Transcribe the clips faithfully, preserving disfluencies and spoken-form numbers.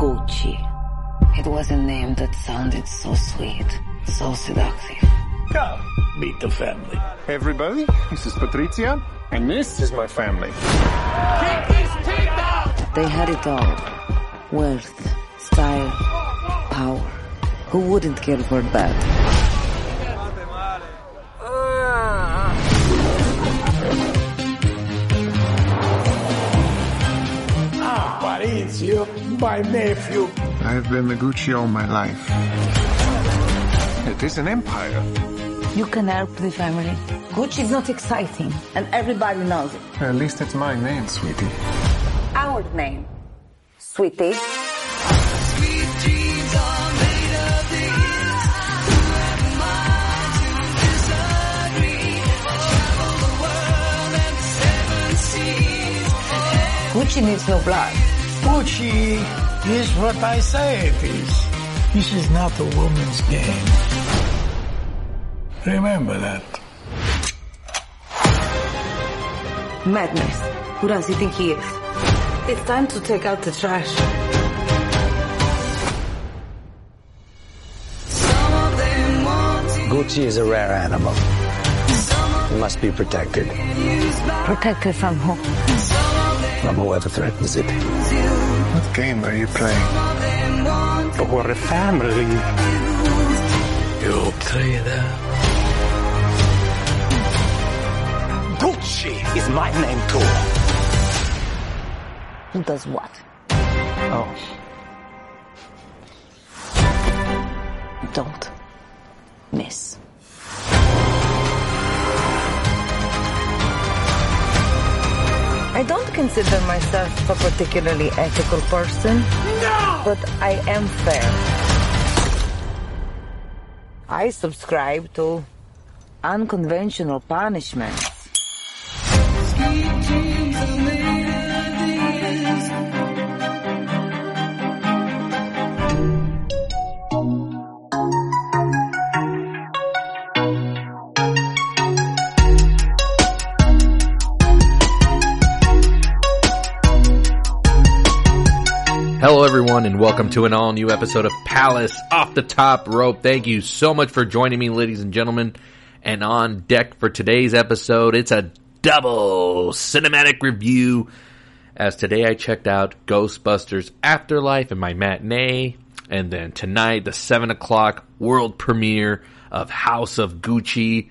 Gucci. It was a name that sounded so sweet, so seductive. Come, meet the family. Hey everybody, this is Patricia, and this is my family. Kick his teeth out! They had it all. Wealth, style, power. Who wouldn't care for that? Ah, Patricio, my nephew. I've been the Gucci all my life. It is an empire. You can help the family. Gucci is not exciting, and everybody knows it. At least it's my name, sweetie. Our name, sweetie. Sweet dreams are made of these. Who am I to disagree? I travel the world and the seven seas. Gucci needs no blood. Gucci is what I say it is. This is not a woman's game. Remember that. Madness. Who does he think he is? It's time to take out the trash. Gucci is a rare animal. It must be protected. Protected from who? From whoever threatens it. What game are you playing? Or a family. You'll play that. Gucci is my name too. Who does what? Oh. Don't miss. I don't consider myself a particularly ethical person. No! But I am fair. I subscribe to unconventional punishments. Hello, everyone, and welcome to an all-new episode of Palace Off the Top Rope. Thank you so much for joining me, ladies and gentlemen. And on deck for today's episode, it's a double cinematic review, as today I checked out Ghostbusters Afterlife in my matinee, and then tonight, the seven o'clock world premiere of House of Gucci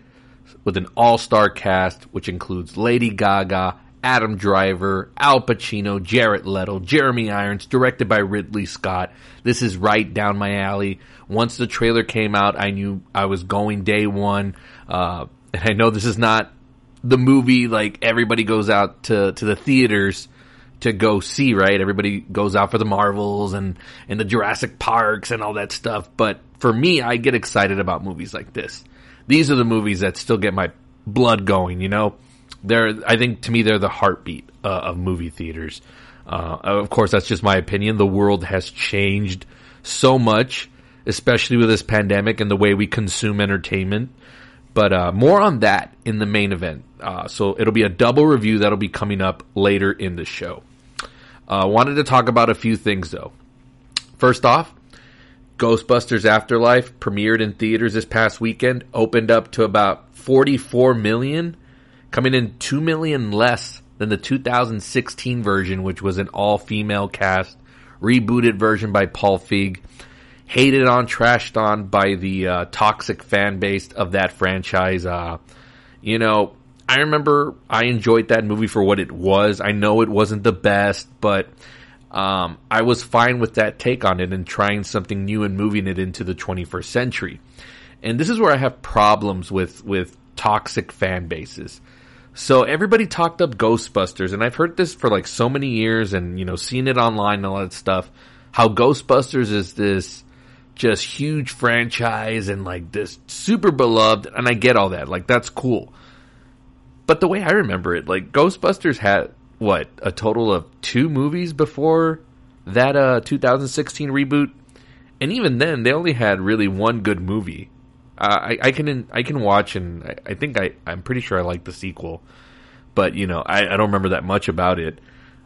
with an all-star cast, which includes Lady Gaga, Adam Driver, Al Pacino, Jared Leto, Jeremy Irons, directed by Ridley Scott. This is right down my alley. Once the trailer came out, I knew I was going day one. Uh, and I know this is not the movie like everybody goes out to, to the theaters to go see, right? Everybody goes out for the Marvels and, and the Jurassic Parks and all that stuff. But for me, I get excited about movies like this. These are the movies that still get my blood going, you know? They're, I think, to me, they're the heartbeat uh, of movie theaters. Uh, of course, that's just my opinion. The world has changed so much, especially with this pandemic and the way we consume entertainment. But uh, more on that in the main event. Uh, so it'll be a double review that'll be coming up later in the show. I uh, wanted to talk about a few things, though. First off, Ghostbusters Afterlife premiered in theaters this past weekend, opened up to about forty-four million. Coming in two million less than the two thousand sixteen version, which was an all-female cast, rebooted version by Paul Feig, hated on, trashed on by the uh, toxic fan base of that franchise. Uh, you know, I remember I enjoyed that movie for what it was. I know it wasn't the best, but um, I was fine with that take on it and trying something new and moving it into the twenty-first century. And this is where I have problems with, with toxic fan bases. So everybody talked up Ghostbusters, and I've heard this for like so many years and, you know, seen it online and all that stuff, how Ghostbusters is this just huge franchise and like this super beloved, and I get all that. Like, that's cool. But the way I remember it, like Ghostbusters had, what, a total of two movies before that uh, two thousand sixteen reboot? And even then, they only had really one good movie. Uh, I, I can I can watch, and I, I think I, I'm pretty sure I like the sequel. But, you know, I, I don't remember that much about it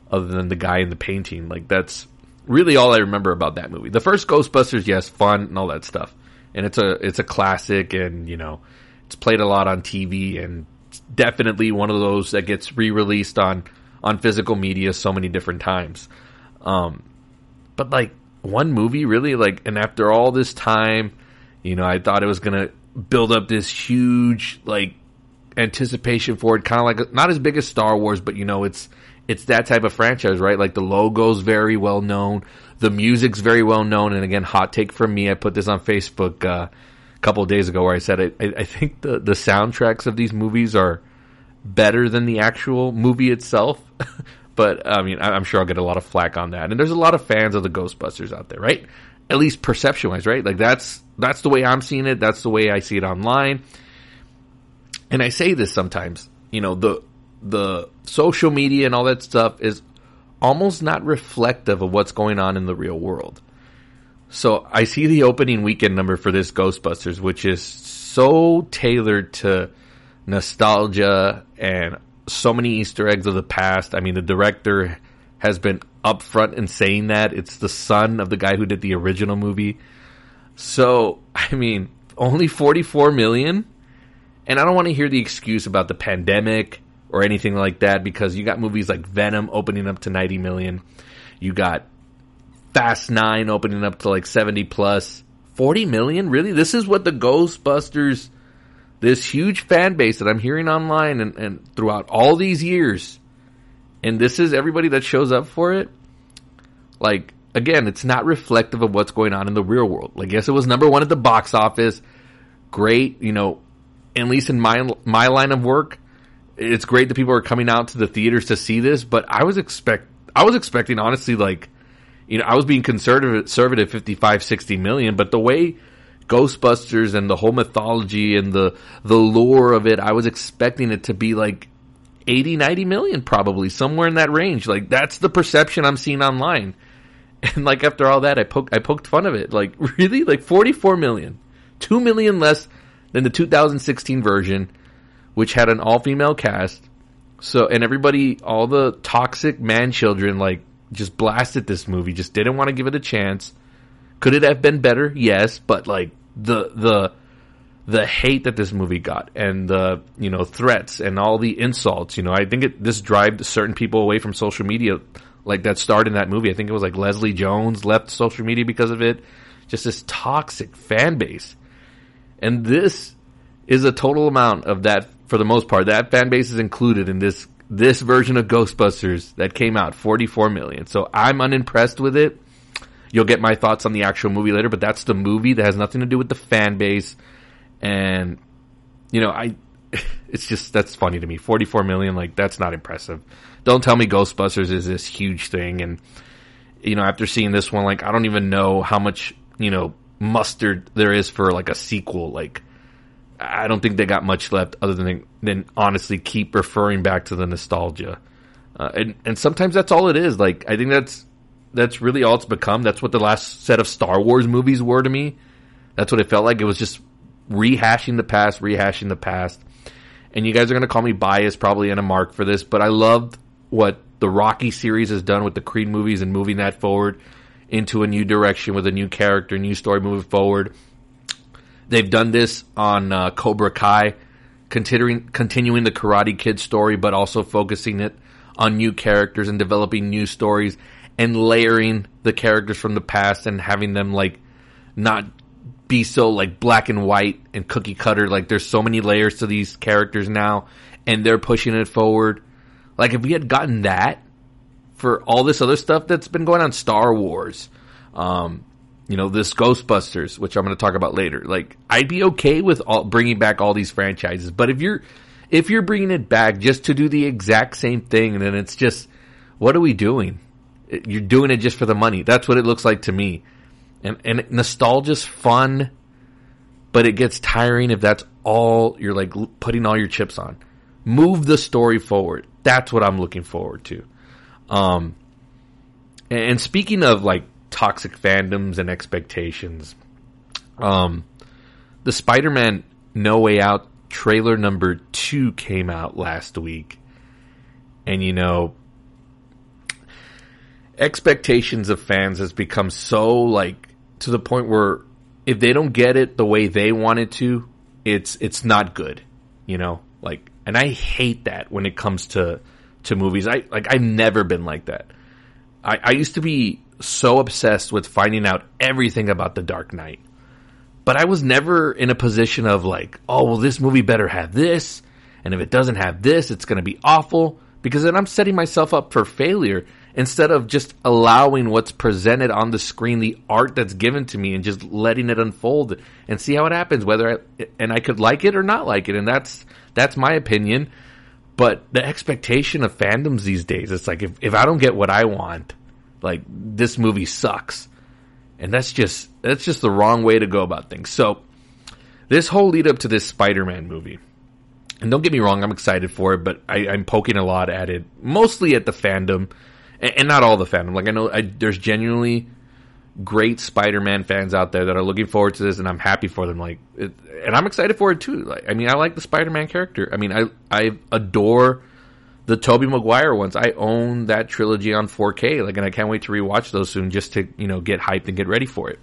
other than the guy in the painting. Like, that's really all I remember about that movie. The first Ghostbusters, yes, fun and all that stuff. And it's a it's a classic, and, you know, it's played a lot on T V, and definitely one of those that gets re-released on, on physical media so many different times. Um, but, like, one movie, really? Like, and after all this time, you know, I thought it was going to build up this huge, like, anticipation for it. Kind of like, not as big as Star Wars, but, you know, it's it's that type of franchise, right? Like, the logo's very well known. The music's very well known. And, again, hot take from me. I put this on Facebook uh, a couple of days ago where I said it, I, I think the, the soundtracks of these movies are better than the actual movie itself. But, I mean, I'm sure I'll get a lot of flack on that. And there's a lot of fans of the Ghostbusters out there, right? At least perception-wise, right? Like, that's that's the way I'm seeing it. That's the way I see it online. And I say this sometimes, you know, the the social media and all that stuff is almost not reflective of what's going on in the real world. So I see the opening weekend number for this Ghostbusters, which is so tailored to nostalgia and so many Easter eggs of the past. I mean, the director has been upfront in saying that. It's the son of the guy who did the original movie. So, I mean, only forty-four million. And I don't want to hear the excuse about the pandemic or anything like that, because you got movies like Venom opening up to ninety million. You got Fast nine opening up to like seventy plus. forty million? Really? This is what the Ghostbusters, this huge fan base that I'm hearing online and, and throughout all these years, and this is everybody that shows up for it. Like, again, it's not reflective of what's going on in the real world. Like, yes, it was number one at the box office. Great, you know, at least in my, my line of work, it's great that people are coming out to the theaters to see this, but I was expect, I was expecting, honestly, like, you know, I was being conservative, conservative fifty-five, sixty million, but the way Ghostbusters and the whole mythology and the the lore of it, I was expecting it to be like eighty, ninety million, probably somewhere in that range. Like, that's the perception I'm seeing online. And, like, after all that, I poked I poked fun of it. Like, really? Like, forty-four million, two million less than the two thousand sixteen version, which had an all-female cast. So, and everybody, all the toxic man children, like, just blasted this movie, just didn't want to give it a chance. Could it have been better? Yes, but, like, the the the hate that this movie got, and the, you know, threats and all the insults, you know, I think it this drived certain people away from social media, like, that starred in that movie. I think it was like Leslie Jones left social media because of it. Just this toxic fan base. And this is a total amount of that, for the most part. That fan base is included in this this version of Ghostbusters that came out, forty-four million. So I'm unimpressed with it. You'll get my thoughts on the actual movie later, but that's the movie. That has nothing to do with the fan base. And, you know, I, it's just, that's funny to me. forty-four million, like, that's not impressive. Don't tell me Ghostbusters is this huge thing. And, you know, after seeing this one, like, I don't even know how much, you know, mustard there is for, like, a sequel. Like, I don't think they got much left other than, than honestly keep referring back to the nostalgia. Uh, and, and sometimes that's all it is. Like, I think that's, That's really all it's become. That's what the last set of Star Wars movies were to me. That's what it felt like. It was just rehashing the past, rehashing the past. And you guys are going to call me biased, probably, and a mark for this, but I loved what the Rocky series has done with the Creed movies and moving that forward into a new direction with a new character, new story moving forward. They've done this on uh, Cobra Kai, considering continuing the Karate Kid story, but also focusing it on new characters and developing new stories, and layering the characters from the past and having them, like, not be so, like, black and white and cookie cutter. Like, there's so many layers to these characters now, and they're pushing it forward. Like, if we had gotten that for all this other stuff that's been going on, Star Wars, um, you know, this Ghostbusters, which I'm going to talk about later, like, I'd be okay with all, bringing back all these franchises. But if you're, if you're bringing it back just to do the exact same thing, then it's just, what are we doing? You're doing it just for the money. That's what it looks like to me. And, and nostalgia's fun, but it gets tiring if that's all you're, like, putting all your chips on. Move the story forward. That's what I'm looking forward to. Um, and speaking of, like, toxic fandoms and expectations, um, the Spider-Man No Way Out trailer number two came out last week. And, you know, expectations of fans has become so, like, to the point where if they don't get it the way they want it to, it's it's not good, you know? Like, and I hate that when it comes to to movies. I like I've never been like that. I, I used to be so obsessed with finding out everything about The Dark Knight. But I was never in a position of like, oh, well, this movie better have this, and if it doesn't have this, it's going to be awful, because then I'm setting myself up for failure instead of just allowing what's presented on the screen, the art that's given to me, and just letting it unfold and see how it happens, whether I, and I could like it or not like it, and that's that's my opinion. But the expectation of fandoms these days, it's like, if, if I don't get what I want, like, this movie sucks. And that's just that's just the wrong way to go about things. So this whole lead up to this Spider-Man movie, and don't get me wrong, I'm excited for it, but I, I'm poking a lot at it, mostly at the fandom, and, and not all the fandom. Like, I know I, there's genuinely great Spider-Man fans out there that are looking forward to this, and I'm happy for them. Like, it, and I'm excited for it too. Like, I mean, I like the Spider-Man character. I mean, I I adore the Tobey Maguire ones. I own that trilogy on four K, like, and I can't wait to rewatch those soon, just to, you know, get hyped and get ready for it.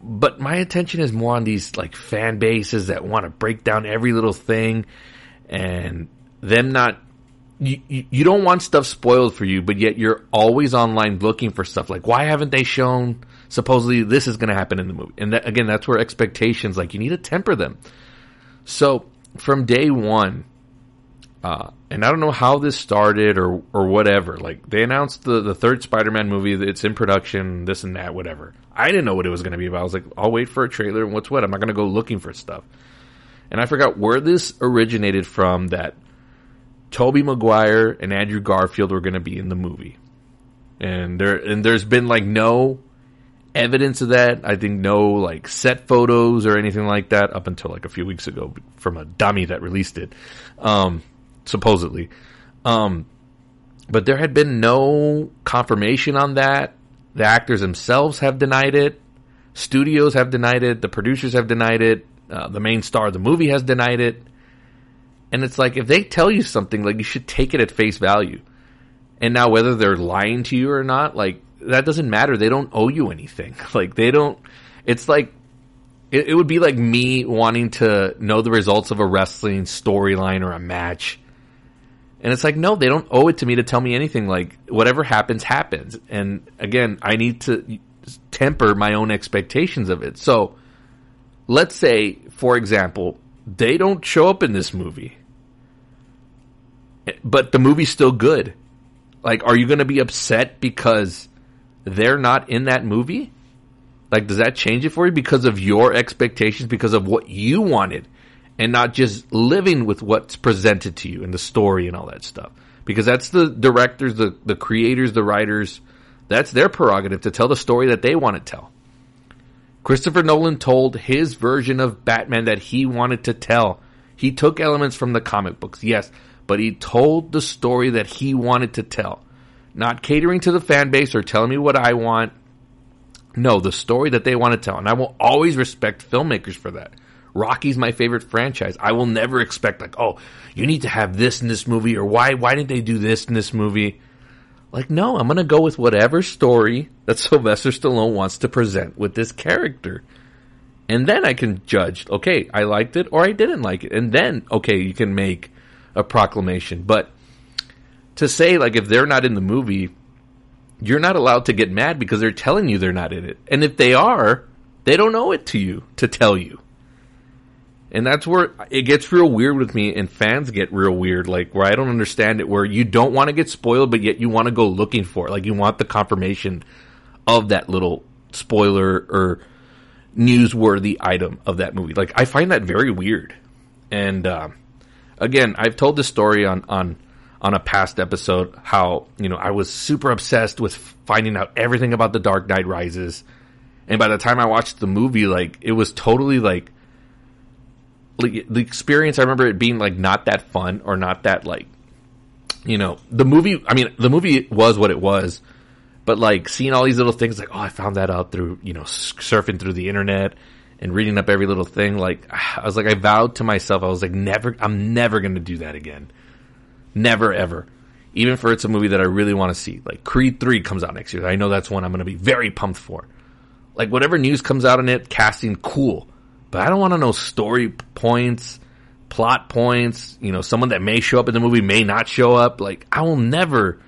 But my attention is more on these, like, fan bases that want to break down every little thing, and them not, you, you, you don't want stuff spoiled for you, but yet you're always online looking for stuff. Like, why haven't they shown, supposedly, this is going to happen in the movie? And that, again, that's where expectations, like, you need to temper them. So, from day one, Uh, and I don't know how this started or or whatever. Like, they announced the, the third Spider-Man movie. It's in production, this and that, whatever. I didn't know what it was going to be about. I was like, I'll wait for a trailer and what's what. I'm not going to go looking for stuff. And I forgot where this originated from, that Tobey Maguire and Andrew Garfield were going to be in the movie. And there and there's been, like, no evidence of that. I think no, like, set photos or anything like that up until, like, a few weeks ago from a dummy that released it. Um... supposedly. Um, but there had been no confirmation on that. The actors themselves have denied it. Studios have denied it. The producers have denied it. Uh, the main star of the movie has denied it. And it's like, if they tell you something, like, you should take it at face value. And now whether they're lying to you or not, like, that doesn't matter. They don't owe you anything. Like, they don't, it's like, it, it would be like me wanting to know the results of a wrestling storyline or a match. And it's like, no, they don't owe it to me to tell me anything. Like, whatever happens, happens. And again, I need to temper my own expectations of it. So let's say, for example, they don't show up in this movie, but the movie's still good. Like, are you going to be upset because they're not in that movie? Like, does that change it for you because of your expectations, because of what you wanted? And not just living with what's presented to you in the story and all that stuff. Because that's the directors, the, the creators, the writers. That's their prerogative to tell the story that they want to tell. Christopher Nolan told his version of Batman that he wanted to tell. He took elements from the comic books, yes. But he told the story that he wanted to tell. Not catering to the fan base or telling me what I want. No, the story that they want to tell. And I will always respect filmmakers for that. Rocky's my favorite franchise. I will never expect, like, oh, you need to have this in this movie, or why why didn't they do this in this movie? Like, no, I'm going to go with whatever story that Sylvester Stallone wants to present with this character. And then I can judge, okay, I liked it or I didn't like it. And then, okay, you can make a proclamation. But to say, like, if they're not in the movie, you're not allowed to get mad because they're telling you they're not in it. And if they are, they don't owe it to you to tell you. And that's where it gets real weird with me, and fans get real weird, like, where I don't understand it, where you don't want to get spoiled, but yet you want to go looking for it. Like, you want the confirmation of that little spoiler or newsworthy item of that movie. Like, I find that very weird. And, um, again, I've told this story on, on, on a past episode, how, you know, I was super obsessed with finding out everything about The Dark Knight Rises. And by the time I watched the movie, like, it was totally, like, Like, the experience, I remember it being, like, not that fun or not that, like, you know, the movie, I mean, the movie was what it was, but, like, seeing all these little things, like, oh, I found that out through, you know, surfing through the internet and reading up every little thing, like, I was like, I vowed to myself, I was like, never, I'm never going to do that again. Never, ever. even for it's a movie that I really want to see. Like Creed three comes out next year. I know that's one I'm going to be very pumped for. Like whatever news comes out in it, casting, cool. But I don't want to know story points, plot points, you know, someone that may show up in the movie may not show up. Like I will never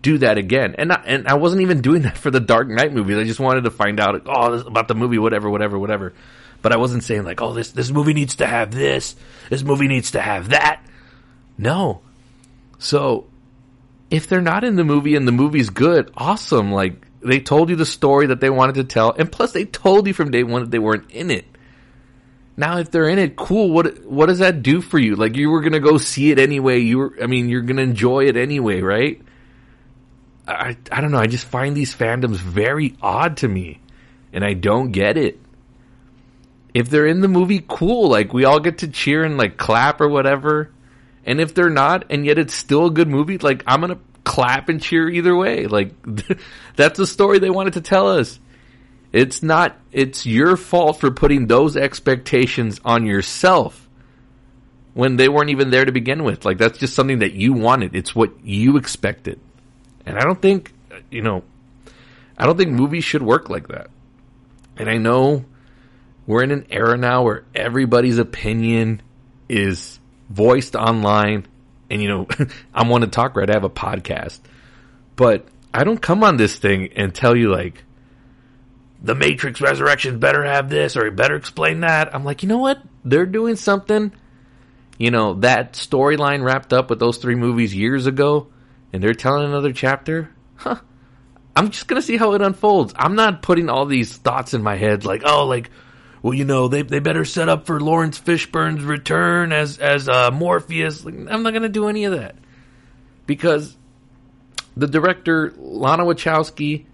do that again. And I, and I wasn't even doing that for the Dark Knight movies. I just wanted to find out, oh, this, about the movie, whatever, whatever, whatever. But I wasn't saying like, oh, this, this movie needs to have this. This movie needs to have that. No. So if they're not in the movie and the movie's good, awesome. Like they told you the story that they wanted to tell. And plus they told you from day one that they weren't in it. Now, if they're in it, cool. What what does that do for you? Like you were gonna go see it anyway. You were, I mean, you're gonna enjoy it anyway, right? I I don't know. I just find these fandoms very odd to me, and I don't get it. If they're in the movie, cool. Like we all get to cheer and like clap or whatever. And if they're not, and yet it's still a good movie, like I'm gonna clap and cheer either way. Like that's the story they wanted to tell us. It's not, it's your fault for putting those expectations on yourself when they weren't even there to begin with. Like, that's just something that you wanted. It's what you expected. And I don't think, you know, I don't think movies should work like that. And I know we're in an era now where everybody's opinion is voiced online. And, you know, I'm one to talk, right? I have a podcast. But I don't come on this thing and tell you, like, The Matrix Resurrection better have this or it better explain that. I'm like, you know what? They're doing something. You know, that storyline wrapped up with those three movies years ago and they're telling another chapter. Huh. I'm just going to see how it unfolds. I'm not putting all these thoughts in my head like, oh, like, well, you know, they they better set up for Lawrence Fishburne's return as, as uh, Morpheus. Like, I'm not going to do any of that because the director, Lana Wachowski,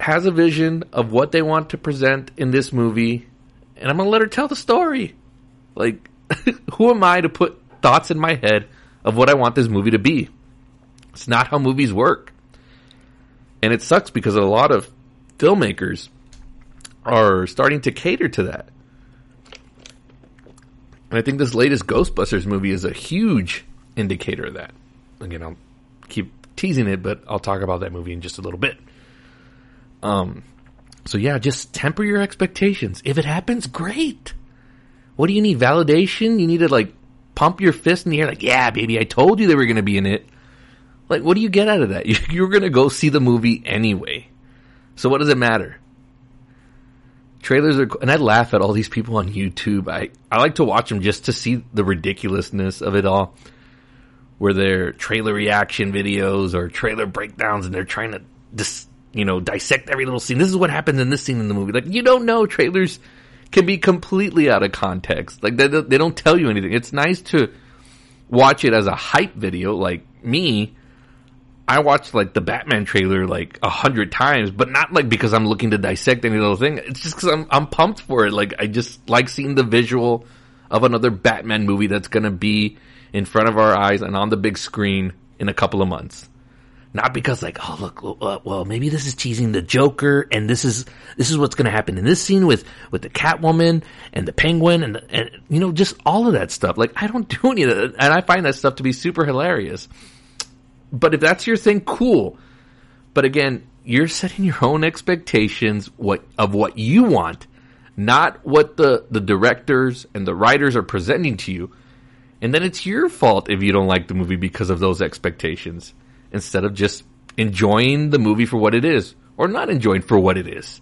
has a vision of what they want to present in this movie, and I'm going to let her tell the story. Like, who am I to put thoughts in my head of what I want this movie to be? It's not how movies work. And it sucks because a lot of filmmakers are starting to cater to that. And I think this latest Ghostbusters movie is a huge indicator of that. Again, I'll keep teasing it, but I'll talk about that movie in just a little bit. Um, so yeah, just temper your expectations. If it happens, great. What do you need? Validation? You need to like pump your fist in the air like, yeah, baby, I told you they were going to be in it. Like, what do you get out of that? You're going to go see the movie anyway. So what does it matter? Trailers are, and I laugh at all these people on YouTube. I, I like to watch them just to see the ridiculousness of it all, where they're trailer reaction videos or trailer breakdowns and they're trying to dis- you know, dissect every little scene. This is what happens in this scene in the movie. Like, you don't know. Trailers can be completely out of context. Like, they, they don't tell you anything. It's nice to watch it as a hype video. Like, me, I watched, like, the Batman trailer, like, a hundred times, but not, like, because I'm looking to dissect any little thing. It's just because I'm, I'm pumped for it. Like, I just like seeing the visual of another Batman movie that's going to be in front of our eyes and on the big screen in a couple of months. Not because like, oh, look, uh, well, maybe this is teasing the Joker and this is, this is what's going to happen in this scene with, with the Catwoman and the Penguin and, the, and, you know, just all of that stuff. Like, I don't do any of that. And I find that stuff to be super hilarious. But if that's your thing, cool. But again, you're setting your own expectations what of what you want, not what the, the directors and the writers are presenting to you. And then it's your fault if you don't like the movie because of those expectations, instead of just enjoying the movie for what it is, or not enjoying for what it is.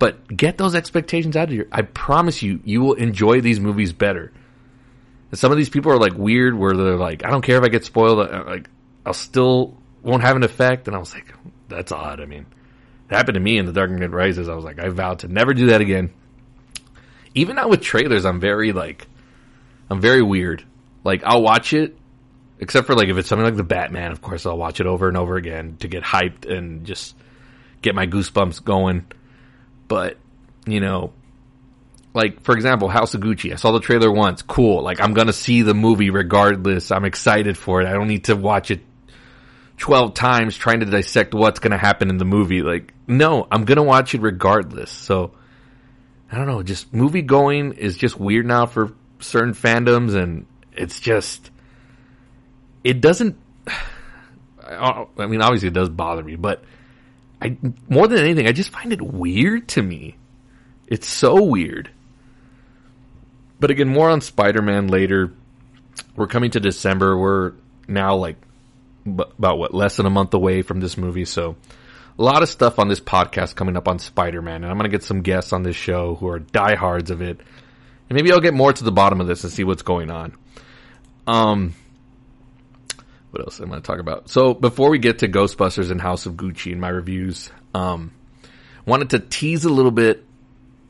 But get those expectations out of here. I promise you, you will enjoy these movies better. And some of these people are like weird, where they're like, I don't care if I get spoiled, like I'll still won't have an effect. And I was like, that's odd. I mean, it happened to me in The Dark Knight Rises. I was like, I vowed to never do that again. Even now with trailers, I'm very like, I'm very weird. Like, I'll watch it, except for, like, if it's something like The Batman, of course, I'll watch it over and over again to get hyped and just get my goosebumps going. But, you know, like, for example, House of Gucci. I saw the trailer once. Cool. Like, I'm going to see the movie regardless. I'm excited for it. I don't need to watch it twelve times trying to dissect what's going to happen in the movie. Like, no, I'm going to watch it regardless. So, I don't know. Just movie going is just weird now for certain fandoms, and it's just... it doesn't, I mean, obviously it does bother me, but I, more than anything, I just find it weird to me. It's so weird. But again, more on Spider-Man later. We're coming to December. We're now like b- about what, less than a month away from this movie. So a lot of stuff on this podcast coming up on Spider-Man. And I'm going to get some guests on this show who are diehards of it. And maybe I'll get more to the bottom of this and see what's going on. Um, what else am I going to talk about? So before we get to Ghostbusters and House of Gucci and my reviews, um, wanted to tease a little bit.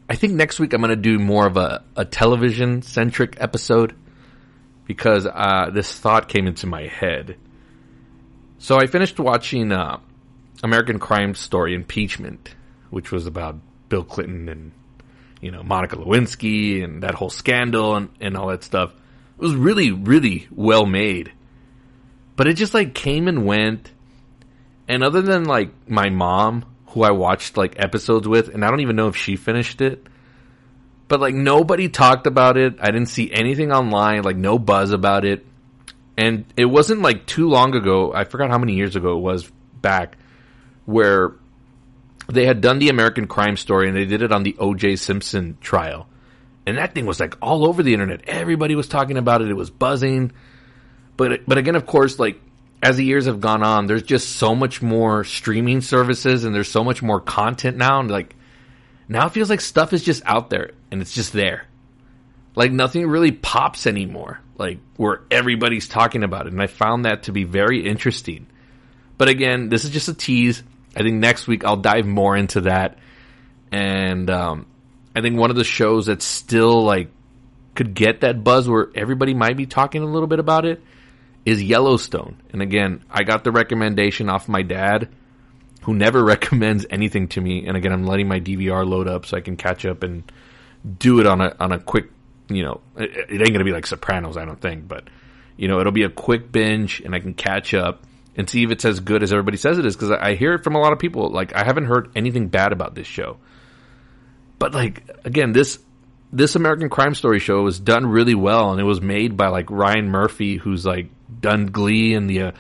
I think next week I'm going to do more of a, a television-centric episode, because uh, this thought came into my head. So I finished watching uh, American Crime Story Impeachment, which was about Bill Clinton and, you know, Monica Lewinsky and that whole scandal and, and all that stuff. It was really, really well made. But it just like came and went. And other than like my mom, who I watched like episodes with, and I don't even know if she finished it, but like nobody talked about it. I didn't see anything online, like no buzz about it. And it wasn't like too long ago, I forgot how many years ago it was back, where they had done the American Crime Story and they did it on the O J Simpson trial. And that thing was like all over the internet. Everybody was talking about it. It was buzzing. But but again, of course, like as the years have gone on, there's just so much more streaming services and there's so much more content now. And like now it feels like stuff is just out there and it's just there. Like nothing really pops anymore, like where everybody's talking about it. And I found that to be very interesting. But again, this is just a tease. I think next week I'll dive more into that. And um, I think one of the shows that still like could get that buzz where everybody might be talking a little bit about it is Yellowstone. And again, I got the recommendation off my dad, who never recommends anything to me. And again, I'm letting my D V R load up so I can catch up and do it on a on a quick, you know, it, it ain't going to be like Sopranos, I don't think, but you know, it'll be a quick binge and I can catch up and see if it's as good as everybody says it is, because I, I hear it from a lot of people. Like, I haven't heard anything bad about this show. But like, again, this this American Crime Story show was done really well, and it was made by like Ryan Murphy, who's like done Glee and the uh,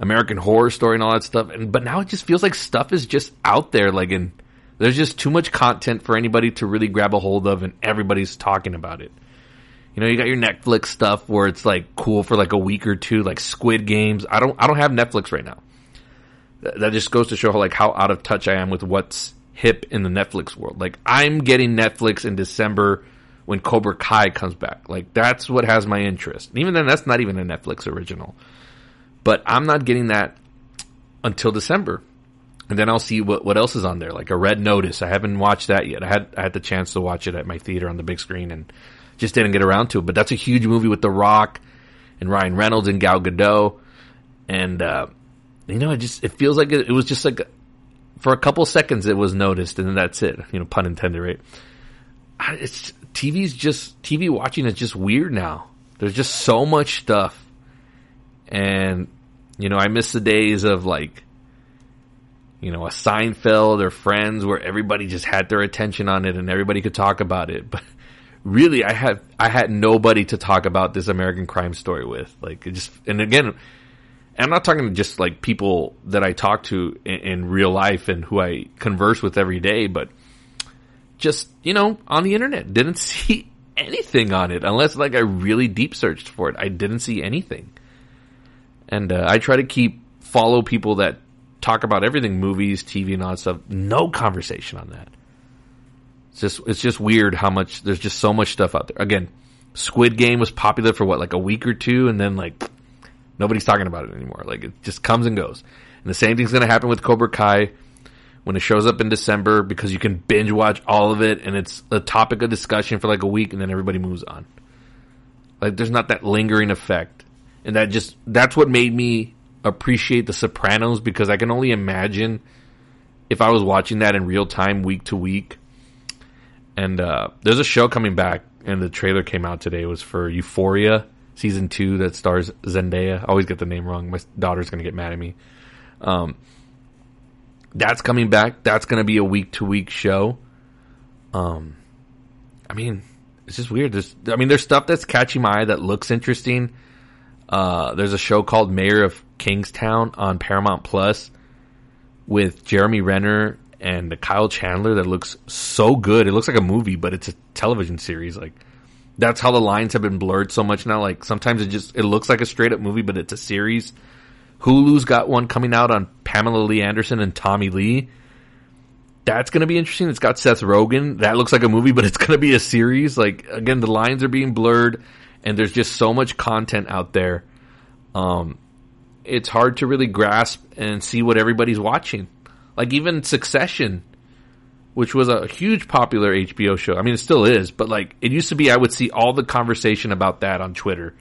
American Horror Story and all that stuff. And but now it just feels like stuff is just out there, like, and there's just too much content for anybody to really grab a hold of, and everybody's talking about it. You know, you got your Netflix stuff where it's like cool for like a week or two, like Squid Games. I don't I don't have Netflix right now. That just goes to show how, like, how out of touch I am with what's hip in the Netflix world. Like, I'm getting Netflix in December when Cobra Kai comes back. Like, that's what has my interest. And even then, that's not even a Netflix original. But I'm not getting that until December. And then I'll see what, what else is on there. Like a Red Notice. I haven't watched that yet. I had I had the chance to watch it at my theater on the big screen and just didn't get around to it. But that's a huge movie with The Rock and Ryan Reynolds and Gal Gadot. And, uh, you know, it just, it feels like it, it was just like for a couple seconds it was noticed and then that's it. You know, pun intended, right? It's T V's just T V watching is just weird now. There's just so much stuff, and you know, I miss the days of like, you know, a Seinfeld or Friends where everybody just had their attention on it and everybody could talk about it. But really, I had I had nobody to talk about this American Crime Story with. Like, it just, and again, I'm not talking to just like people that I talk to in, in real life and who I converse with every day, but just, you know, on the internet. Didn't see anything on it unless like I really deep searched for it. I didn't see anything. And uh, I try to keep follow people that talk about everything, movies, T V and all that stuff. No conversation on that. It's just it's just weird how much there's just so much stuff out there. Again, Squid Game was popular for what, like a week or two, and then like nobody's talking about it anymore. Like, it just comes and goes. And the same thing's going to happen with Cobra Kai when it shows up in December, because you can binge watch all of it and it's a topic of discussion for like a week and then everybody moves on. Like, there's not that lingering effect. And that just, that's what made me appreciate The Sopranos, because I can only imagine if I was watching that in real time week to week. And uh, there's a show coming back and the trailer came out today. It was for Euphoria season two that stars Zendaya. I always get the name wrong. My daughter's going to get mad at me. Um, That's coming back. That's going to be a week-to-week show. Um, I mean, it's just weird. There's, I mean, there's stuff that's catching my eye that looks interesting. Uh, there's a show called Mayor of Kingstown on Paramount Plus with Jeremy Renner and Kyle Chandler that looks so good. It looks like a movie, but it's a television series. Like, that's how the lines have been blurred so much now. Like, sometimes it just, it looks like a straight up movie, but it's a series. Hulu's got one coming out on Pamela Lee Anderson and Tommy Lee. That's going to be interesting. It's got Seth Rogen. That looks like a movie, but it's going to be a series. Like, again, the lines are being blurred, and there's just so much content out there. Um, it's hard to really grasp and see what everybody's watching. Like, even Succession, which was a huge popular H B O show. I mean, it still is, but, like, it used to be I would see all the conversation about that on Twitter.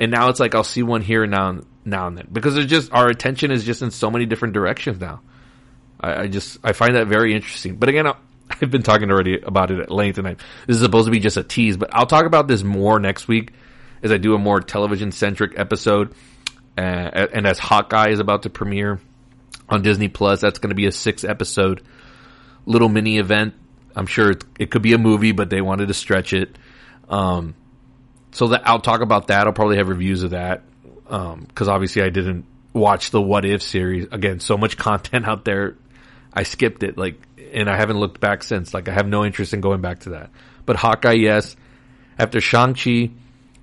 And now it's like I'll see one here and now and, now and then. Because it's just, our attention is just in so many different directions now. I just, I find that very interesting. But again, I'll, I've been talking already about it at length, and I, this is supposed to be just a tease, but I'll talk about this more next week as I do a more television-centric episode. Uh, and as Hawkeye is about to premiere on Disney Plus, that's going to be a six-episode little mini event. I'm sure it, it could be a movie, but they wanted to stretch it. Um, so that I'll talk about that. I'll probably have reviews of that because um, obviously I didn't watch the What If series. Again, so much content out there. I skipped it, like, and I haven't looked back since. Like, I have no interest in going back to that. But Hawkeye, yes. After Shang-Chi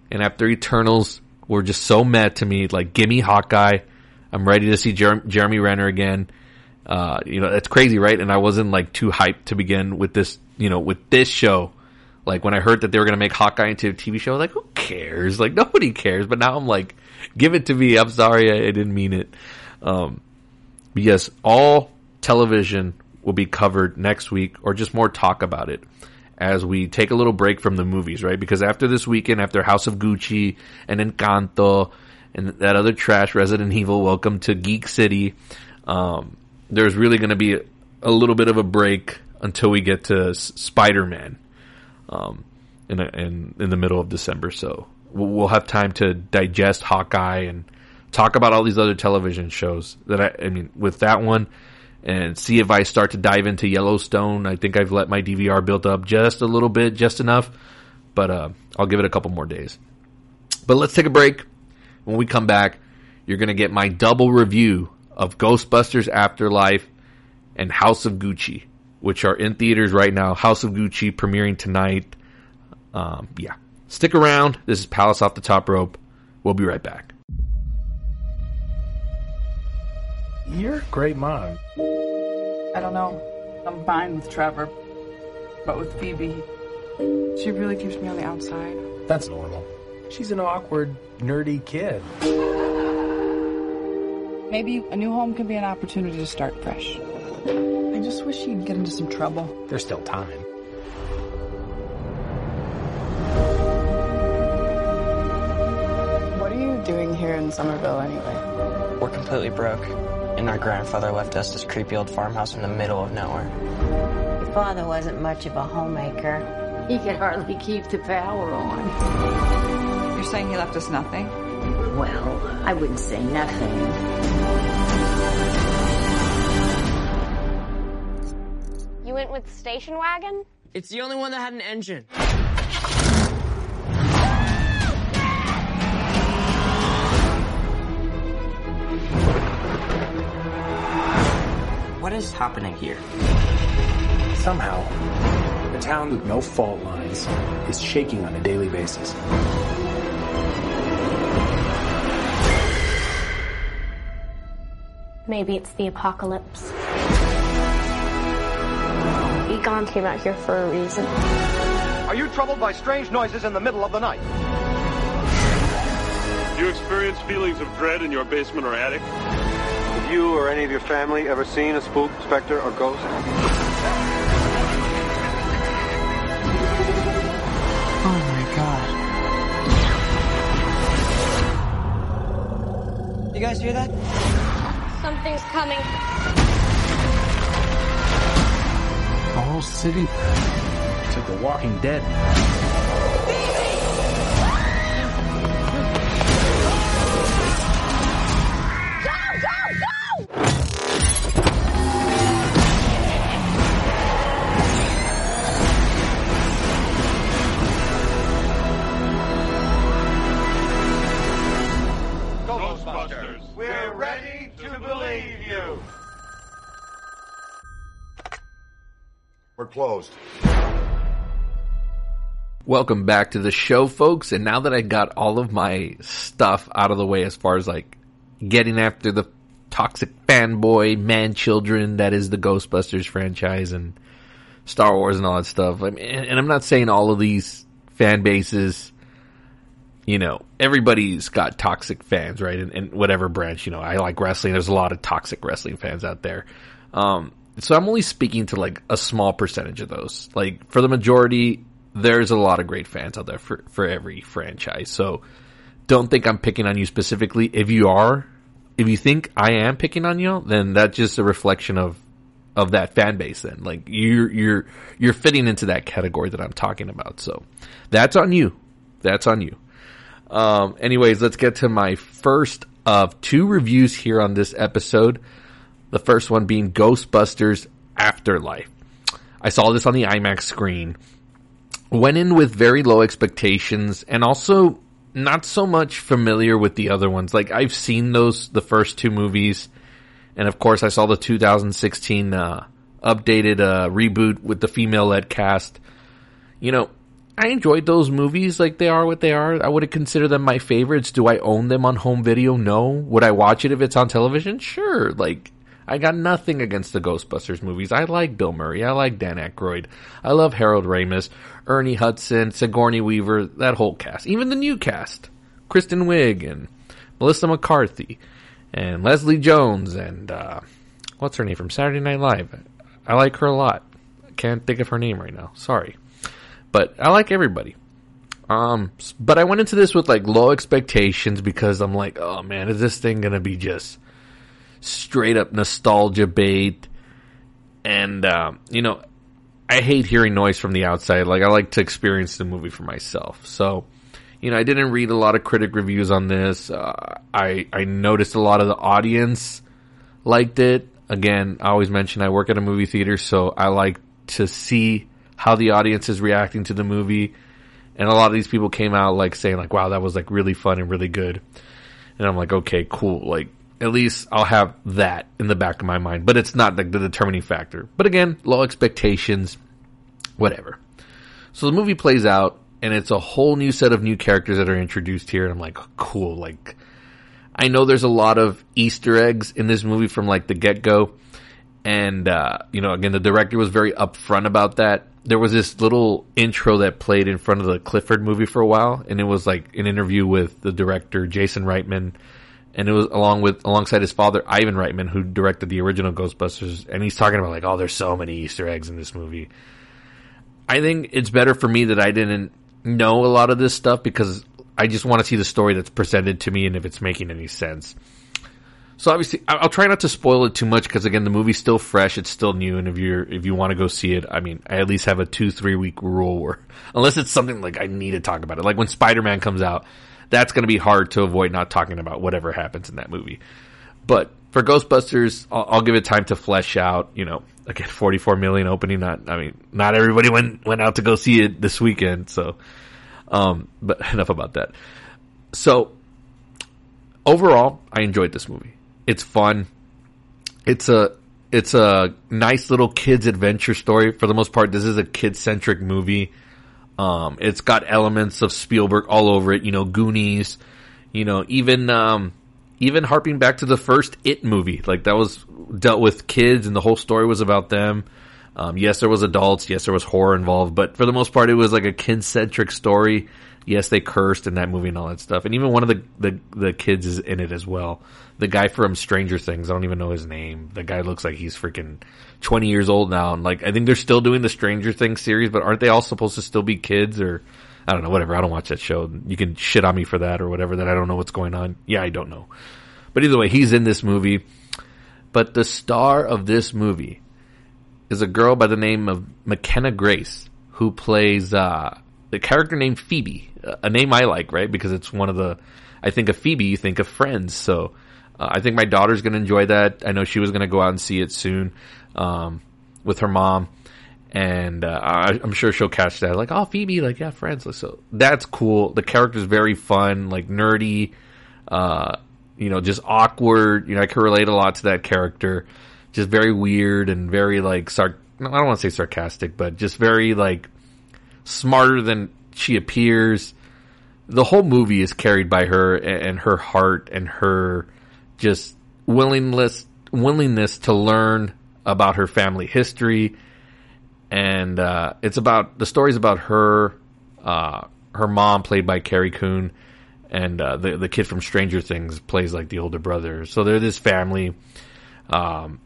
and after Eternals were just so mad to me. Like, gimme Hawkeye. I'm ready to see Jer- Jeremy Renner again. Uh, you know, that's crazy, right? And I wasn't, like, too hyped to begin with this, you know, with this show. Like, when I heard that they were going to make Hawkeye into a T V show, I was like, who cares? Like, nobody cares. But now I'm like, give it to me. I'm sorry. I, I didn't mean it. Um, but yes, all television will be covered next week, or just more talk about it as we take a little break from the movies, right? Because after this weekend, after House of Gucci and Encanto and that other trash, Resident Evil, welcome to Geek City. Um, there's really going to be a, a little bit of a break until we get to S- Spider-Man um, in, a, in, in the middle of December. So we'll, we'll have time to digest Hawkeye and talk about all these other television shows that I, I mean, with that one, and see if I start to dive into Yellowstone. I think I've let my D V R build up just a little bit, just enough. But uh, I'll give it a couple more days. But let's take a break. When we come back, you're going to get my double review of Ghostbusters Afterlife and House of Gucci, which are in theaters right now. House of Gucci premiering tonight. Um, yeah. Stick around. This is Palace Off the Top Rope. We'll be right back. You're a great mom. I don't know. I'm fine with Trevor. But with Phoebe, she really keeps me on the outside. That's normal. She's an awkward, nerdy kid. Maybe a new home can be an opportunity to start fresh. I just wish she'd get into some trouble. There's still time. What are you doing here in Somerville anyway? We're completely broke. And our grandfather left us this creepy old farmhouse in the middle of nowhere. Your father wasn't much of a homemaker. He could hardly keep the power on. You're saying he left us nothing? Well, I wouldn't say nothing. You went with the station wagon? It's the only one that had an engine. What is happening here? Somehow, a town with no fault lines is shaking on a daily basis. Maybe it's the apocalypse. Egon came out here for a reason. Are you troubled by strange noises in the middle of the night? Do you experience feelings of dread in your basement or attic? You or any of your family ever seen a spook, specter, or ghost? Oh my God. You guys hear that? Something's coming. The whole city is like The Walking Dead. We're closed. Welcome back to the show, folks. And now that I got all of my stuff out of the way as far as like getting after the toxic fanboy man children that is the Ghostbusters franchise and Star Wars and all that stuff. I mean, and I'm not saying all of these fan bases, you know, everybody's got toxic fans, right? And, and whatever branch, you know, I like wrestling. There's a lot of toxic wrestling fans out there. Um, so I'm only speaking to like a small percentage of those. Like for the majority, there's a lot of great fans out there for, for every franchise. So don't think I'm picking on you specifically. If you are, if you think I am picking on you, then that's just a reflection of of that fan base then. Like you're, you're, you're fitting into that category that I'm talking about. So that's on you. That's on you. Um, anyways, let's get to my first of two reviews here on this episode. The first one being Ghostbusters Afterlife. I saw this on the IMAX screen. Went in with very low expectations and also not so much familiar with the other ones. Like I've seen those, the first two movies. And of course I saw the two thousand sixteen, uh, updated, uh, reboot with the female led cast. You know, I enjoyed those movies. Like they are what they are. I wouldn't consider them my favorites. Do I own them on home video? No. Would I watch it if it's on television? Sure. Like I got nothing against the Ghostbusters movies. I like Bill Murray. I like Dan Aykroyd. I love Harold Ramis, Ernie Hudson, Sigourney Weaver, that whole cast. Even the new cast. Kristen Wiig and Melissa McCarthy and Leslie Jones and, uh, what's her name from Saturday Night Live? I like her a lot. I can't think of her name right now. Sorry. But I like everybody. Um, but I went into this with like low expectations because I'm like, oh man, is this thing going to be just straight up nostalgia bait? And um you know, I hate hearing noise from the outside. Like I like to experience the movie for myself. So you know, I didn't read a lot of critic reviews on this. uh, I I noticed a lot of the audience liked it. Again, I always mention I work at a movie theater, so I like to see how the audience is reacting to the movie. And a lot of these people came out like saying like, wow, that was like really fun and really good. And I'm like, okay, cool. Like at least I'll have that in the back of my mind. But it's not like the determining factor. But again, low expectations, whatever. So the movie plays out, and it's a whole new set of new characters that are introduced here. And I'm like, cool. Like, I know there's a lot of Easter eggs in this movie from like the get-go. And, uh, you know, again, the director was very upfront about that. There was this little intro that played in front of the Clifford movie for a while. And it was like an interview with the director, Jason Reitman. And it was along with, alongside his father, Ivan Reitman, who directed the original Ghostbusters. And he's talking about like, oh, there's so many Easter eggs in this movie. I think it's better for me that I didn't know a lot of this stuff because I just want to see the story that's presented to me and if it's making any sense. So obviously, I'll try not to spoil it too much because again, the movie's still fresh. It's still new. And if you're, if you want to go see it, I mean, I at least have a two, three week rule where, unless it's something like I need to talk about it. Like when Spider-Man comes out, that's going to be hard to avoid not talking about whatever happens in that movie. But for Ghostbusters, I'll, I'll give it time to flesh out. You know, again, forty-four million opening. Not, I mean, not everybody went went out to go see it this weekend. So, um, but enough about that. So, overall, I enjoyed this movie. It's fun. It's a it's a nice little kids adventure story. For the most part, this is a kid centric movie. Um, it's got elements of Spielberg all over it, you know, Goonies, you know, even, um, even harping back to the first It movie. Like that was dealt with kids and the whole story was about them. Um, yes, there was adults. Yes, there was horror involved, but for the most part, it was like a kid centric story. Yes, they cursed in that movie and all that stuff. And even one of the, the, the kids is in it as well. The guy from Stranger Things. I don't even know his name. The guy looks like he's freaking twenty years old now. And like, I think they're still doing the Stranger Things series, but aren't they all supposed to still be kids? Or I don't know, whatever. I don't watch that show. You can shit on me for that or whatever, that I don't know what's going on. Yeah, I don't know. But either way, he's in this movie. But the star of this movie is a girl by the name of McKenna Grace, who plays, uh, the character named Phoebe, a name I like, right? Because it's one of the, I think of Phoebe, you think of Friends. So uh, I think my daughter's going to enjoy that. I know she was going to go out and see it soon, um, with her mom. And, uh, I, I'm sure she'll catch that. Like, oh, Phoebe, like, yeah, Friends. So that's cool. The character's very fun, like nerdy, uh, you know, just awkward. You know, I can relate a lot to that character. Just very weird and very like sarcastic. I don't want to say sarcastic, but just very like smarter than she appears. The whole movie is carried by her and, and her heart and her just willingness willingness to learn about her family history. And uh, it's about the story's about her, uh, her mom played by Carrie Coon, and uh, the the kid from Stranger Things plays like the older brother. So they're this family, um,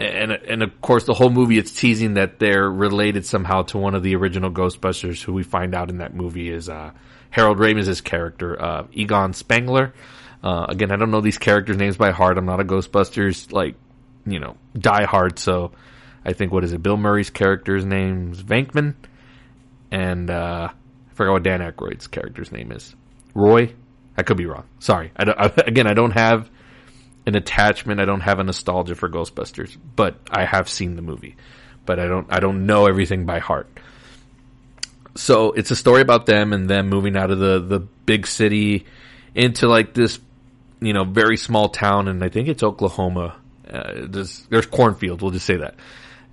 and and of course the whole movie it's teasing that they're related somehow to one of the original Ghostbusters, who we find out in that movie is uh, Harold Ramis' character, uh, Egon Spengler. Uh, again, I don't know these characters' names by heart. I'm not a Ghostbusters like you know diehard, so. I think, what is it, Bill Murray's character's name's Venkman, and uh, I forgot what Dan Aykroyd's character's name is. Roy? I could be wrong. Sorry. I I, again, I don't have an attachment. I don't have a nostalgia for Ghostbusters, but I have seen the movie. But I don't I don't know everything by heart. So it's a story about them and them moving out of the, the big city into like this, you know, very small town, and I think it's Oklahoma. Uh, there's, there's cornfields. We'll just say that.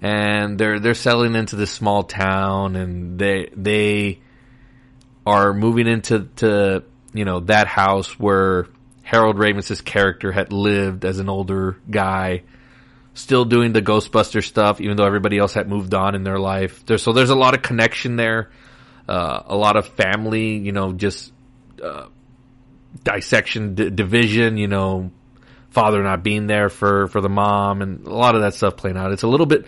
And they're they're settling into this small town, and they they are moving into to you know that house where Harold Ramis' character had lived as an older guy, still doing the Ghostbuster stuff, even though everybody else had moved on in their life. There, so there's a lot of connection there, uh, a lot of family, you know, just uh, dissection, d- division, you know, father not being there for for the mom, and a lot of that stuff playing out. It's a little bit.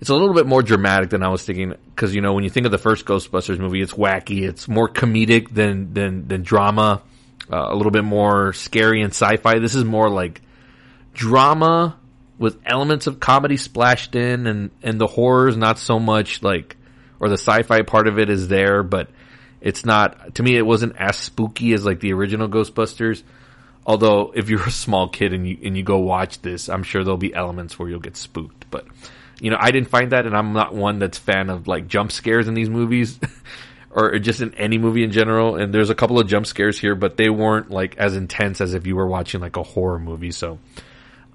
It's a little bit more dramatic than I was thinking, because, you know, when you think of the first Ghostbusters movie, it's wacky. It's more comedic than than, than drama, uh, a little bit more scary and sci-fi. This is more like drama with elements of comedy splashed in, and, and the horror is not so much like, or the sci-fi part of it is there, but it's not, to me, it wasn't as spooky as like the original Ghostbusters. Although, if you're a small kid and you and you go watch this, I'm sure there'll be elements where you'll get spooked, but... You know, I didn't find that, and I'm not one that's fan of, like, jump scares in these movies, or just in any movie in general, and there's a couple of jump scares here, but they weren't, like, as intense as if you were watching, like, a horror movie, so...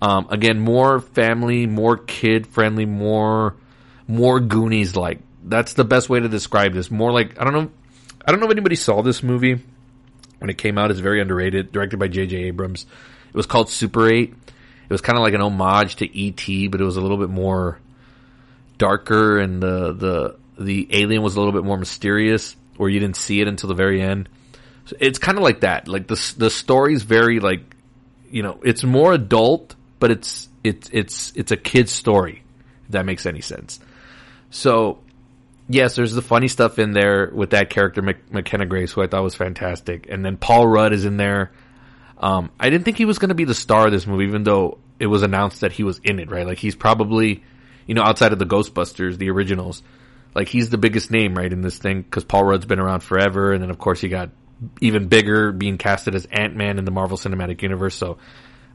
Um, again, more family, more kid-friendly, more... More Goonies-like. That's the best way to describe this. More like, I don't know... I don't know if anybody saw this movie when it came out. It's very underrated, directed by J J Abrams. It was called Super eight. It was kind of like an homage to E T, but it was a little bit more... darker, and the, the the alien was a little bit more mysterious, or you didn't see it until the very end. So it's kind of like that. Like the the story's very like, you know, it's more adult, but it's it's it's it's a kid's story, if that makes any sense. So yes, there's the funny stuff in there with that character Mc, McKenna Grace, who I thought was fantastic, and then Paul Rudd is in there. Um, I didn't think he was going to be the star of this movie, even though it was announced that he was in it. Right, like he's probably. You know, outside of the Ghostbusters, the originals, like he's the biggest name, right, in this thing, because Paul Rudd's been around forever, and then of course he got even bigger being casted as Ant-Man in the Marvel Cinematic Universe. So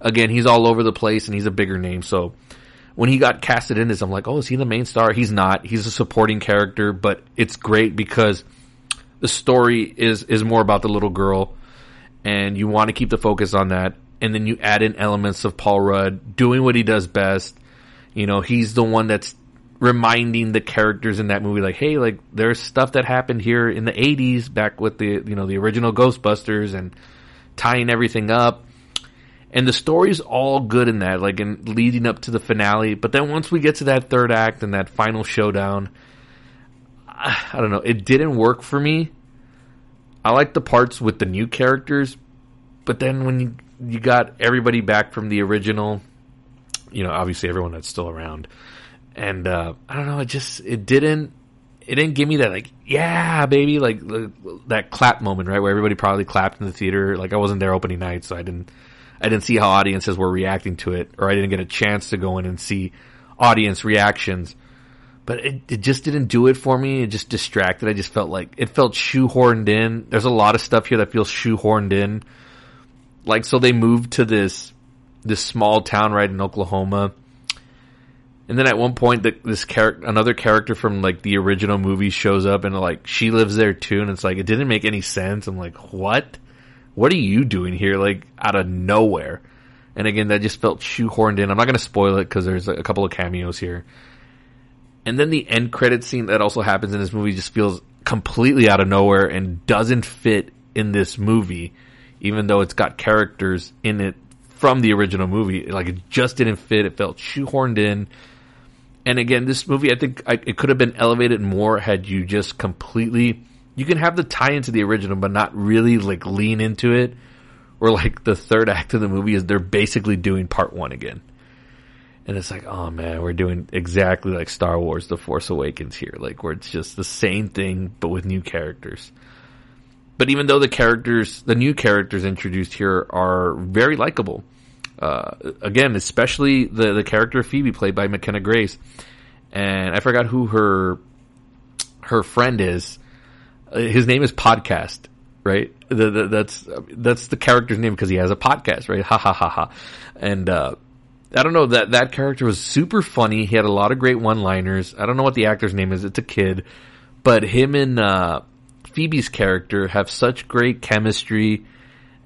again, he's all over the place, and he's a bigger name. So when he got casted in this, I'm like, oh, is he the main star? He's not. He's a supporting character, but it's great because the story is is more about the little girl, and you want to keep the focus on that, and then you add in elements of Paul Rudd doing what he does best. You know, he's the one that's reminding the characters in that movie, like, hey, like, there's stuff that happened here in the eighties back with the, you know, the original Ghostbusters, and tying everything up. And the story's all good in that, like, in leading up to the finale. But then once we get to that third act and that final showdown, I don't know, it didn't work for me. I like the parts with the new characters, but then when you, you got everybody back from the original, you know, obviously everyone that's still around. And, uh, I don't know, it just, it didn't, it didn't give me that, like, yeah, baby, like, that clap moment, right, where everybody probably clapped in the theater. Like, I wasn't there opening night, so I didn't, I didn't see how audiences were reacting to it, or I didn't get a chance to go in and see audience reactions. But it, it just didn't do it for me. It just distracted. I just felt like, it felt shoehorned in. There's a lot of stuff here that feels shoehorned in. Like, so they moved to this, this small town right in Oklahoma, and then at one point the, this character, another character from like the original movie, shows up, and like she lives there too, and it's like it didn't make any sense. I'm like, what? What are you doing here? Like out of nowhere. And again, that just felt shoehorned in. I'm not gonna spoil it because there's a couple of cameos here, And then the end credit scene that also happens in this movie just feels completely out of nowhere and doesn't fit in this movie, even though it's got characters in it from the original movie. Like, it just didn't fit. It felt shoehorned in. And again, this movie, I think I, it could have been elevated more had you just completely... You can have the tie into the original, but not really, like, lean into it. Or, like, the third act of the movie is they're basically doing part one again. And it's like, oh, man, we're doing exactly like Star Wars The Force Awakens here. Like, where it's just the same thing, but with new characters. But even though the characters, the new characters introduced here are very likable. Uh, again, especially the, the character Phoebe, played by McKenna Grace. And I forgot who her her friend is. His name is Podcast, right? The, the, that's that's the character's name because he has a podcast, right? Ha ha ha ha. And uh, I don't know, that that character was super funny. He had a lot of great one-liners. I don't know what the actor's name is. It's a kid. But him and uh, Phoebe's character have such great chemistry.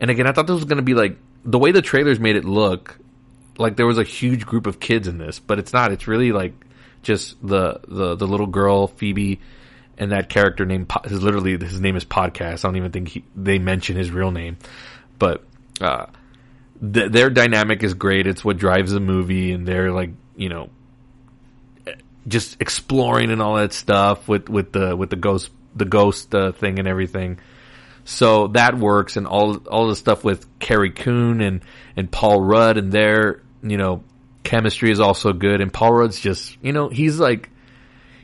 And again, I thought this was going to be like, the way the trailers made it look, like there was a huge group of kids in this, but it's not. It's really like just the the, the little girl Phoebe and that character named. His literally his name is Podcast. I don't even think he, they mention his real name, but uh, th- their dynamic is great. It's what drives the movie, and they're like, you know, just exploring and all that stuff with, with the with the ghost the ghost uh, thing and everything. So that works, and all all the stuff with Carrie Coon and, and Paul Rudd and their, you know, chemistry is also good. And Paul Rudd's just, you know, he's like,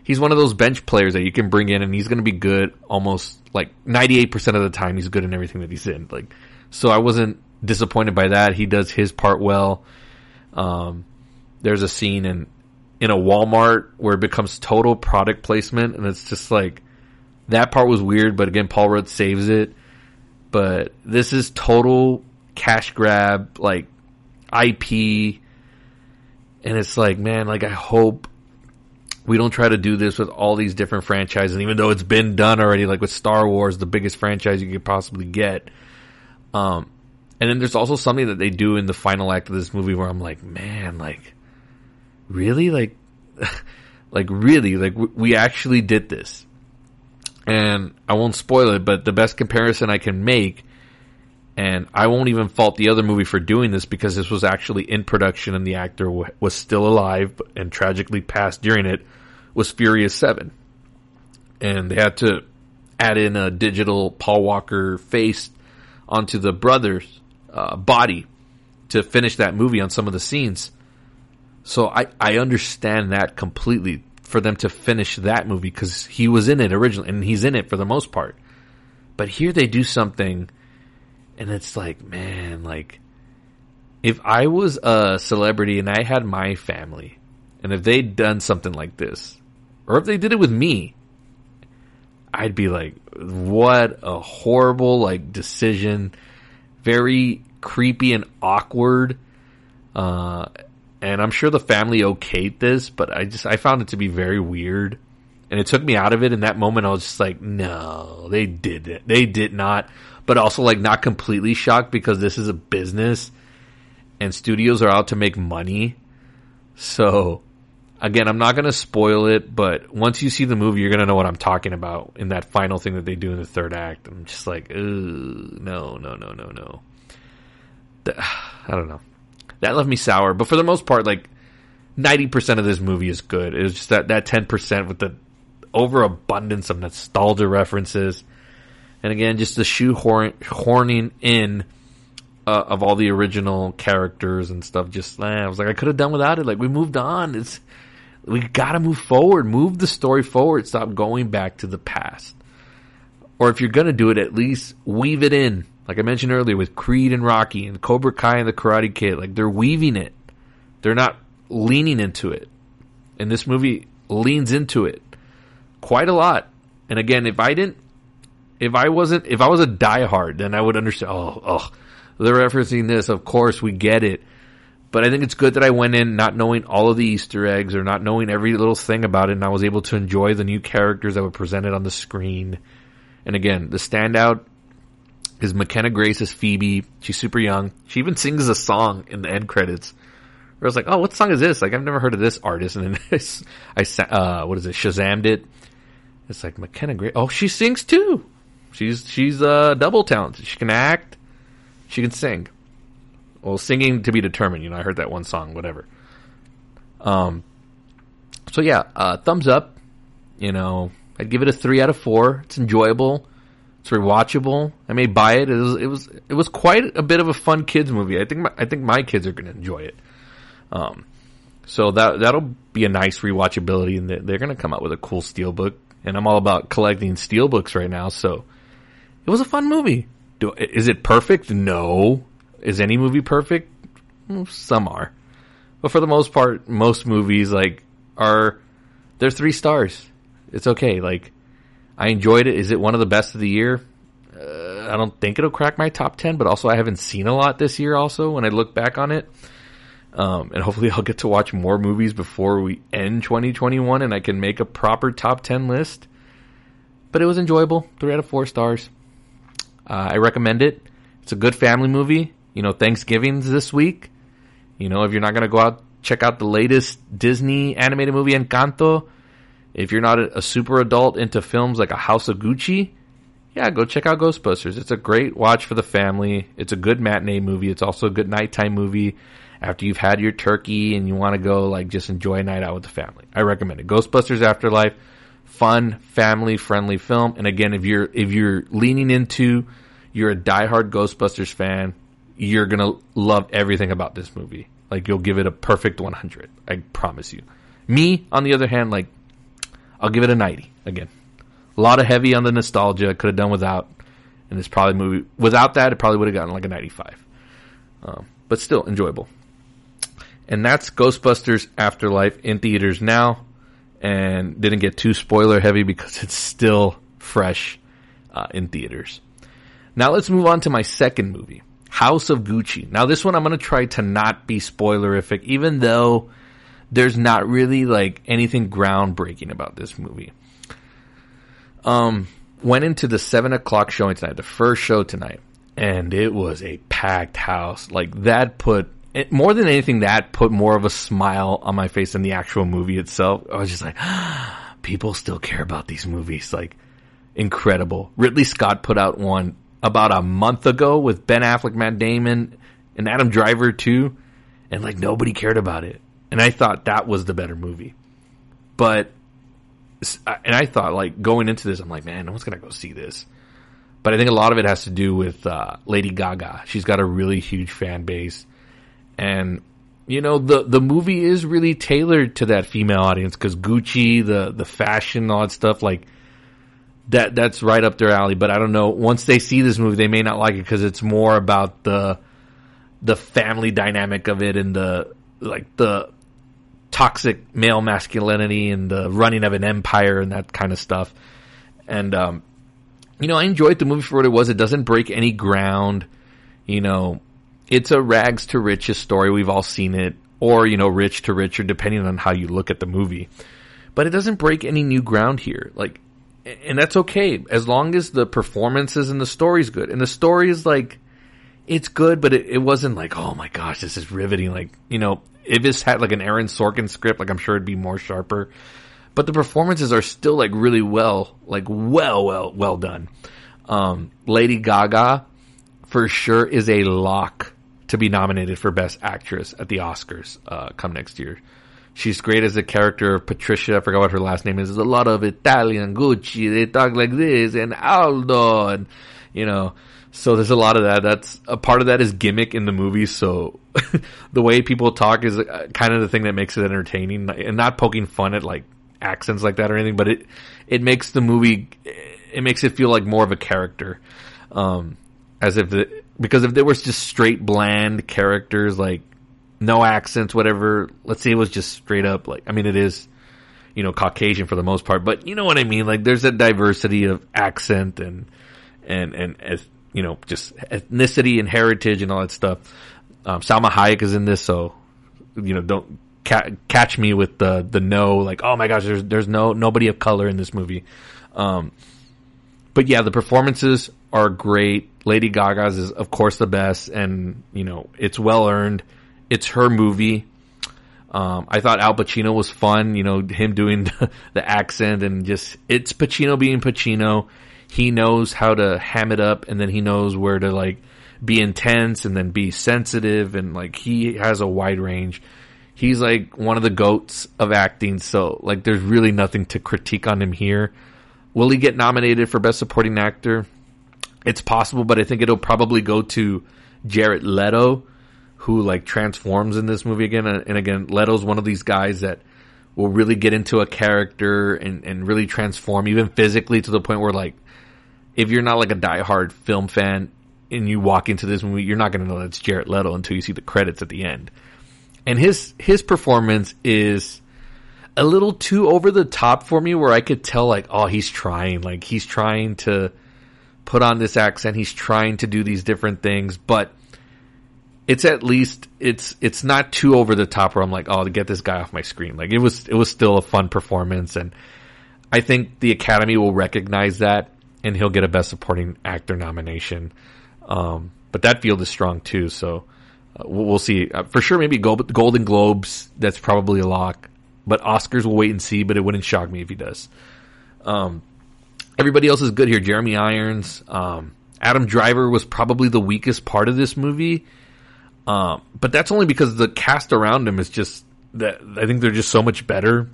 he's one of those bench players that you can bring in and he's going to be good almost like ninety-eight percent of the time. He's good in everything that he's in. Like, so I wasn't disappointed by that. He does his part well. Um, there's a scene in, in a Walmart where it becomes total product placement, and it's just like, that part was weird, but again, Paul Rudd saves it. But this is total cash grab, like, I P. And it's like, man, like, I hope we don't try to do this with all these different franchises, even though it's been done already, like with Star Wars, the biggest franchise you could possibly get. Um, and then there's also something that they do in the final act of this movie where I'm like, man, like, really? Like, like, really? Like, w- we actually did this. And I won't spoil it, but the best comparison I can make, and I won't even fault the other movie for doing this because this was actually in production and the actor w- was still alive and tragically passed during it, was Furious seven. And they had to add in a digital Paul Walker face onto the brother's uh, body to finish that movie on some of the scenes. So I, I understand that completely, for them to finish that movie, because he was in it originally and he's in it for the most part. But here they do something and it's like, man, like, if I was a celebrity and I had my family and if they'd done something like this, or if they did it with me, I'd be like, what a horrible, like, decision. Very creepy and awkward. Uh, And I'm sure the family okayed this, but I just, I found it to be very weird. And it took me out of it in that moment. I was just like, no, they did it. They did not. But also, like, not completely shocked, because this is a business and studios are out to make money. So again, I'm not going to spoil it, but once you see the movie, you're going to know what I'm talking about in that final thing that they do in the third act. I'm just like, ooh, no, no, no, no, no. I don't know. That left me sour, but for the most part, like, ninety percent of this movie is good. It was just that, that ten percent with the overabundance of nostalgia references. And again, just the shoehorning in uh, of all the original characters and stuff. Just, eh, I was like, I could have done without it. Like, we moved on. It's, we gotta move forward. Move the story forward. Stop going back to the past. Or if you're gonna do it, at least weave it in. Like I mentioned earlier with Creed and Rocky and Cobra Kai and the Karate Kid, like, they're weaving it. They're not leaning into it. And this movie leans into it quite a lot. And again, if I didn't, if I wasn't, if I was a diehard, then I would understand, oh, oh, they're referencing this. Of course, we get it. But I think it's good that I went in not knowing all of the Easter eggs or not knowing every little thing about it. And I was able to enjoy the new characters that were presented on the screen. And again, the standout is McKenna Grace as Phoebe. She's super young. She even sings a song in the end credits where I was like, oh, what song is this? Like, I've never heard of this artist. And then I, uh, what is it? Shazammed it. It's like McKenna Grace. Oh, she sings too. She's, she's, uh, double talented. She can act. She can sing. Well, singing to be determined. You know, I heard that one song, whatever. Um, so yeah, uh, thumbs up. You know, I'd give it a three out of four. It's enjoyable. It's rewatchable. I may buy it. It was, it was, it was quite a bit of a fun kids movie. I think, my, I think my kids are going to enjoy it. Um, so that, that'll be a nice rewatchability, and they're going to come out with a cool steelbook. And I'm all about collecting steelbooks right now. So it was a fun movie. Do, is it perfect? No. Is any movie perfect? Some are. But for the most part, most movies, like, are, they're three stars. It's okay. Like, I enjoyed it. Is it one of the best of the year? Uh, I don't think it'll crack my top ten, but also I haven't seen a lot this year also when I look back on it. Um, and hopefully I'll get to watch more movies before we end twenty twenty-one and I can make a proper top ten list. But it was enjoyable. Three out of four stars. Uh, I recommend it. It's a good family movie. You know, Thanksgiving's this week. You know, if you're not going to go out, check out the latest Disney animated movie, Encanto. If you're not a, a super adult into films like a House of Gucci, yeah, go check out Ghostbusters. It's a great watch for the family. It's a good matinee movie. It's also a good nighttime movie after you've had your turkey and you want to go, like, just enjoy a night out with the family. I recommend it. Ghostbusters Afterlife, fun, family-friendly film. And again, if you're if you're leaning into, you're a diehard Ghostbusters fan, you're going to love everything about this movie. Like, you'll give it a perfect one hundred. I promise you. Me, on the other hand, like, I'll give it a ninety. Again, a lot of heavy on the nostalgia. I could have done without. And it's probably movie. Without that, it probably would have gotten like a ninety-five. Um, but still enjoyable. And that's Ghostbusters Afterlife in theaters now. And didn't get too spoiler heavy because it's still fresh uh, in theaters. Now let's move on to my second movie, House of Gucci. Now this one I'm going to try to not be spoilerific, even though there's not really like anything groundbreaking about this movie. Um, went into the seven o'clock showing tonight, the first show tonight, and it was a packed house. Like that put, it, more than anything, that put more of a smile on my face than the actual movie itself. I was just like, ah, people still care about these movies. Like, incredible. Ridley Scott put out one about a month ago with Ben Affleck, Matt Damon, and Adam Driver too. And like nobody cared about it. And I thought that was the better movie. But, and I thought like going into this, I'm like, man, no one's going to go see this. But I think a lot of it has to do with uh, Lady Gaga. She's got a really huge fan base. And, you know, the, the movie is really tailored to that female audience because Gucci, the, the fashion, all that stuff, like, That that's right up their alley, but I don't know. Once they see this movie, they may not like it because it's more about the the family dynamic of it and the like the toxic male masculinity and the running of an empire and that kind of stuff. And um, you know, I enjoyed the movie for what it was. It doesn't break any ground. You know, it's a rags to riches story. We've all seen it, or you know, rich to richer, depending on how you look at the movie. But it doesn't break any new ground here, like. And that's okay, as long as the performances and the story's good. And the story is like, it's good, but it, it wasn't like, oh my gosh, this is riveting. Like, you know, if this had like an Aaron Sorkin script, like I'm sure it'd be more sharper. But the performances are still like really well, like well, well, well done. Um, Lady Gaga, for sure, is a lock to be nominated for Best Actress at the Oscars uh, come next year. She's great as the character of Patricia. I forgot what her last name is. There's a lot of Italian Gucci. They talk like this and Aldo and, you know, so there's a lot of that. That's a part of that is gimmick in the movie. So the way people talk is kind of the thing that makes it entertaining and not poking fun at like accents like that or anything, but it, it makes the movie, it makes it feel like more of a character. Um, as if the, because if there was just straight bland characters, like, no accents, whatever. Let's say it was just straight up, like, I mean, it is, you know, Caucasian for the most part, but you know what I mean? Like, there's a diversity of accent and, and, and, as, you know, just ethnicity and heritage and all that stuff. Um, Salma Hayek is in this, so, you know, don't ca- catch me with the, the no, like, oh my gosh, there's, there's no, nobody of color in this movie. Um, but yeah, the performances are great. Lady Gaga's is, of course, the best, and, you know, it's well earned. It's her movie. Um, I thought Al Pacino was fun, you know, him doing the, the accent and just, it's Pacino being Pacino. He knows how to ham it up, and then he knows where to, like, be intense and then be sensitive, and, like, he has a wide range. He's, like, one of the goats of acting, so, like, there's really nothing to critique on him here. Will he get nominated for Best Supporting Actor? It's possible, but I think it'll probably go to Jared Leto, who, like, transforms in this movie again. And again, Leto's one of these guys that will really get into a character and, and really transform, even physically, to the point where, like, if you're not, like, a diehard film fan and you walk into this movie, you're not going to know that's Jared Leto until you see the credits at the end. And his his performance is a little too over the top for me, where I could tell, like, oh, he's trying. Like, he's trying to put on this accent. He's trying to do these different things, but it's at least, it's it's not too over the top where I'm like, oh, to get this guy off my screen. Like, it was it was still a fun performance, and I think the Academy will recognize that, and he'll get a Best Supporting Actor nomination. Um, but that field is strong too, so uh, we'll, we'll see. Uh, for sure, maybe Gold, Golden Globes, that's probably a lock. But Oscars, we'll wait and see, but it wouldn't shock me if he does. Um, everybody else is good here. Jeremy Irons, um, Adam Driver was probably the weakest part of this movie. Um, but that's only because the cast around him is just that. I think they're just so much better.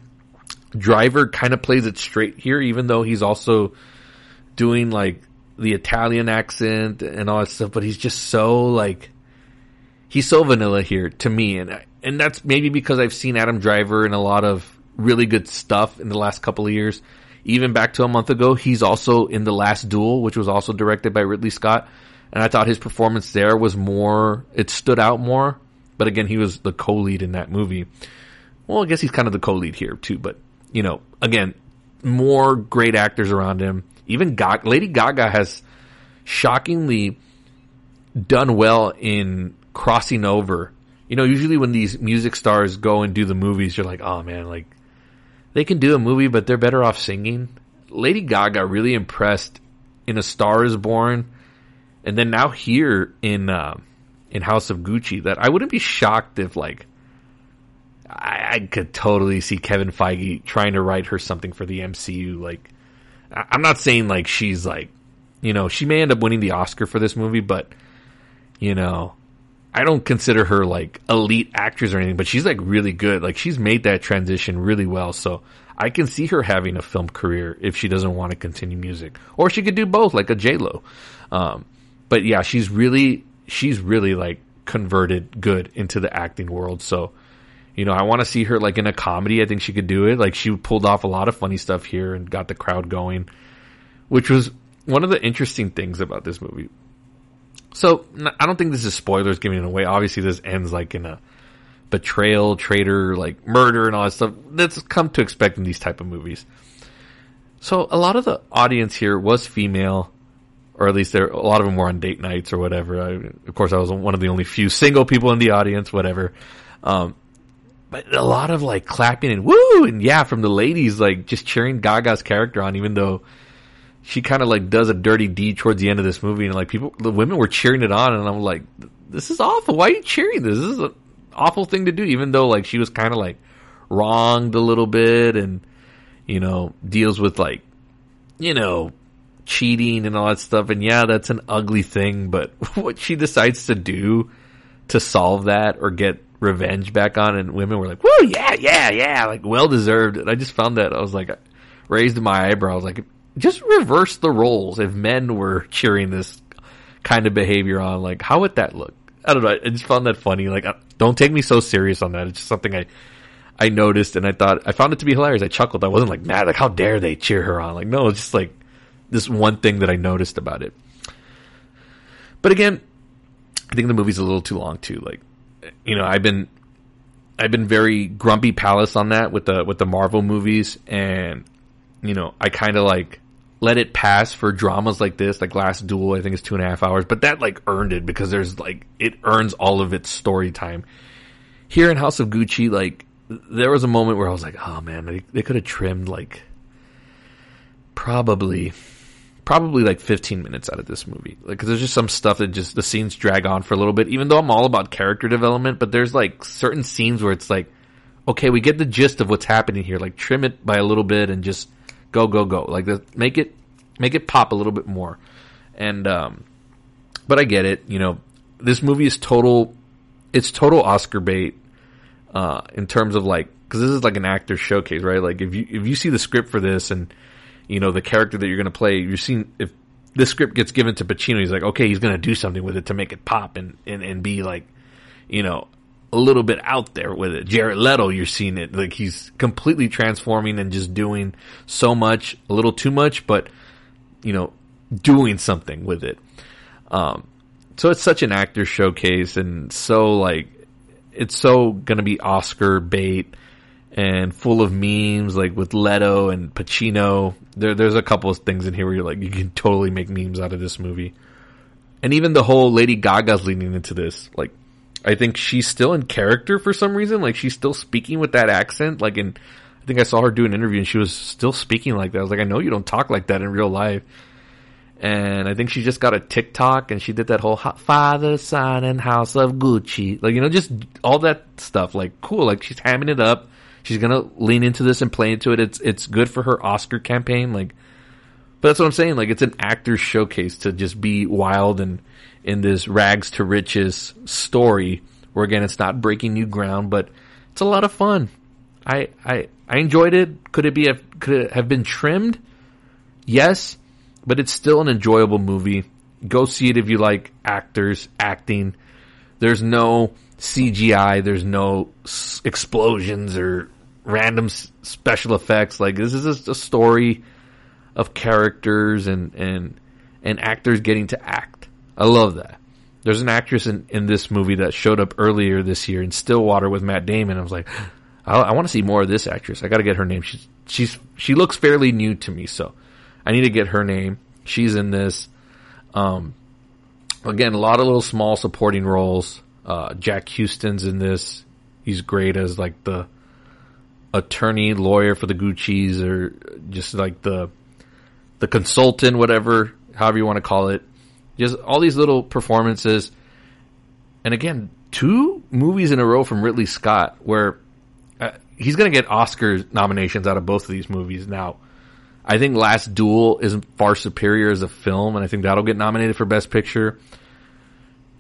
Driver kind of plays it straight here, even though he's also doing, like, the Italian accent and all that stuff, but he's just so, like, he's so vanilla here to me. And, and that's maybe because I've seen Adam Driver in a lot of really good stuff in the last couple of years. Even back to a month ago, he's also in The Last Duel, which was also directed by Ridley Scott. And I thought his performance there was more, it stood out more. But again, he was the co-lead in that movie. Well, I guess he's kind of the co-lead here too. But, you know, again, more great actors around him. Even Ga- Lady Gaga has shockingly done well in crossing over. You know, usually when these music stars go and do the movies, you're like, oh man, like, they can do a movie, but they're better off singing. Lady Gaga really impressed in A Star Is Born. And then now here in uh, in House of Gucci, that I wouldn't be shocked if, like, I, I could totally see Kevin Feige trying to write her something for the M C U. Like, I- I'm not saying, like, she's, like, you know, she may end up winning the Oscar for this movie, but, you know, I don't consider her, like, elite actress or anything, but she's, like, really good. Like, she's made that transition really well, so I can see her having a film career if she doesn't want to continue music. Or she could do both, like a J-Lo. Um, But yeah, she's really, she's really, like, converted good into the acting world. So, you know, I want to see her, like, in a comedy. I think she could do it. Like, she pulled off a lot of funny stuff here and got the crowd going, which was one of the interesting things about this movie. So I don't think this is spoilers giving it away. Obviously this ends, like, in a betrayal, traitor, like, murder and all that stuff. That's come to expect in these type of movies. So a lot of the audience here was female. Or at least there, a lot of them were on date nights or whatever. I, of course, I was one of the only few single people in the audience, whatever. Um, but a lot of, like, clapping and woo and yeah from the ladies, like, just cheering Gaga's character on, even though she kind of, like, does a dirty deed towards the end of this movie. And, like, people, the women were cheering it on, and I'm like, this is awful. Why are you cheering this? This is an awful thing to do, even though, like, she was kind of, like, wronged a little bit and, you know, deals with, like, you know, cheating and all that stuff, and yeah, that's an ugly thing, but what she decides to do to solve that or get revenge back on, and women were like, woo, yeah, yeah, yeah, like, well deserved. And I just found that, I was like, I raised my eyebrows, like, just reverse the roles. If men were cheering this kind of behavior on, like, how would that look? I don't know, I just found that funny. Like, don't take me so serious on that. It's just something I I noticed, and I thought, I found it to be hilarious. I chuckled. I wasn't like mad, like, how dare they cheer her on? Like, no, it's just like this one thing that I noticed about it. But again, I think the movie's a little too long too. Like, you know, I've been, I've been very grumpy palace on that with the, with the Marvel movies. And, you know, I kind of, like, let it pass for dramas like this, like Last Duel, I think it's two and a half hours, but that, like, earned it because there's, like, it earns all of its story time. Here in House of Gucci, like, there was a moment where I was like, oh man, they, they could have trimmed, like, probably, probably like fifteen minutes out of this movie. Like, 'cause there's just some stuff that just, the scenes drag on for a little bit, even though I'm all about character development, but there's, like, certain scenes where it's like, okay, we get the gist of what's happening here. Like, trim it by a little bit and just go, go, go. Like, make it make it pop a little bit more. And um, but I get it. You know, this movie is total. It's total Oscar bait uh, in terms of like, because this is like an actor's showcase, right? Like, if you if you see the script for this and you know the character that you're going to play, you're seeing if this script gets given to Pacino, he's like, okay, he's going to do something with it to make it pop and, and, and be like, you know, a little bit out there with it. Jared Leto, you're seeing it. Like, he's completely transforming and just doing so much, a little too much, but, you know, doing something with it. Um, so it's such an actor showcase, and so, like, it's so going to be Oscar bait and full of memes, like, with Leto and Pacino. There, there's a couple of things in here where you're like, you can totally make memes out of this movie. And even the whole Lady Gaga's leaning into this, like, I think she's still in character for some reason. Like, she's still speaking with that accent. Like, in, I think I saw her do an interview and she was still speaking like that. I was like, I know you don't talk like that in real life. And I think she just got a TikTok and she did that whole father, son, and House of Gucci. Like, you know, just all that stuff. Like, cool. Like, she's hamming it up. She's going to lean into this and play into it. It's, it's good for her Oscar campaign. Like, but that's what I'm saying. Like, it's an actor's showcase to just be wild and, in this rags to riches story where, again, it's not breaking new ground, but it's a lot of fun. I, I, I enjoyed it. Could it be, could it have been trimmed? Yes, but it's still an enjoyable movie. Go see it if you like actors acting. There's no C G I. There's no s- explosions or random s- special effects. Like, this is just a story of characters and, and, and actors getting to act. I love that. There's an actress in, in this movie that showed up earlier this year in Stillwater with Matt Damon. I was like, I, I want to see more of this actress. I got to get her name. She's, she's, she looks fairly new to me, so I need to get her name. She's in this. Um, again, a lot of little small supporting roles. Uh, Jack Houston's in this. He's great as like the attorney, lawyer for the Gucci's, or just like the, the consultant, whatever, however you want to call it. Just all these little performances. And again, two movies in a row from Ridley Scott where uh, he's going to get Oscar nominations out of both of these movies. Now, I think Last Duel is far superior as a film, and I think that'll get nominated for Best Picture.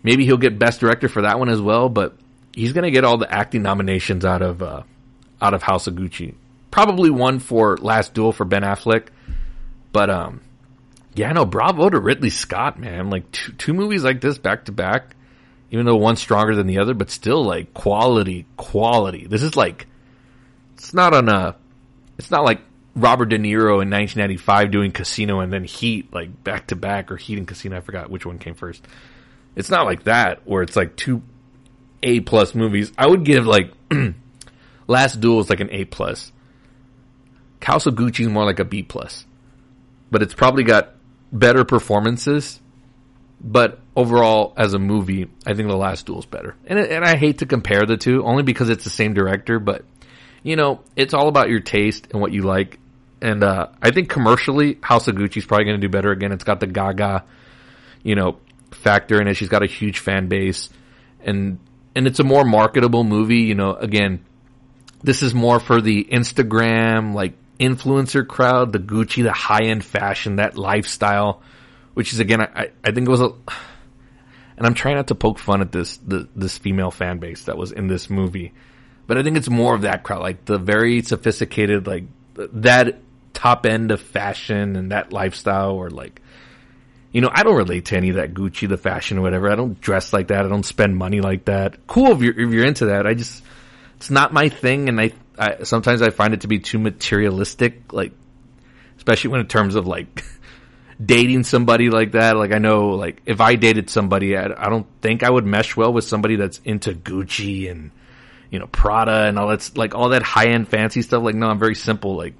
Maybe he'll get Best Director for that one as well, but he's going to get all the acting nominations out of uh, out of House of Gucci. Probably one for Last Duel for Ben Affleck, but... um. Yeah, no, bravo to Ridley Scott, man. Like, two, two movies like this back to back, even though one's stronger than the other, but still, like, quality, quality. This is like, it's not on a, it's not like Robert De Niro in nineteen ninety-five doing Casino and then Heat, like, back to back, or Heat and Casino. I forgot which one came first. It's not like that, where it's like two A plus movies. I would give, like, Last Duel is like an A plus. House of Gucci is more like a B plus. But it's probably got better performances, but overall as a movie, I think The Last Duel is better. And and I hate to compare the two only because it's the same director, but you know, it's all about your taste and what you like. And uh I think commercially, House of Gucci is probably going to do better. Again, it's got the Gaga, you know, factor in it. She's got a huge fan base, and and it's a more marketable movie. You know, again, this is more for the Instagram, like, influencer crowd, the Gucci, the high-end fashion, that lifestyle, which is, again, I, I think it was a, and I'm trying not to poke fun at this, the, this female fan base that was in this movie, but I think it's more of that crowd, like the very sophisticated, like that top end of fashion and that lifestyle, or like, you know, I don't relate to any of that Gucci, the fashion or whatever. I don't dress like that. I don't spend money like that. Cool if you're, if you're into that. I just, it's not my thing, and I, I sometimes I find it to be too materialistic, like, especially when in terms of like dating somebody like that. Like, I know, like, if I dated somebody, I, I don't think I would mesh well with somebody that's into Gucci and, you know, Prada and all that's like all that high end fancy stuff. Like, no, I'm very simple. Like,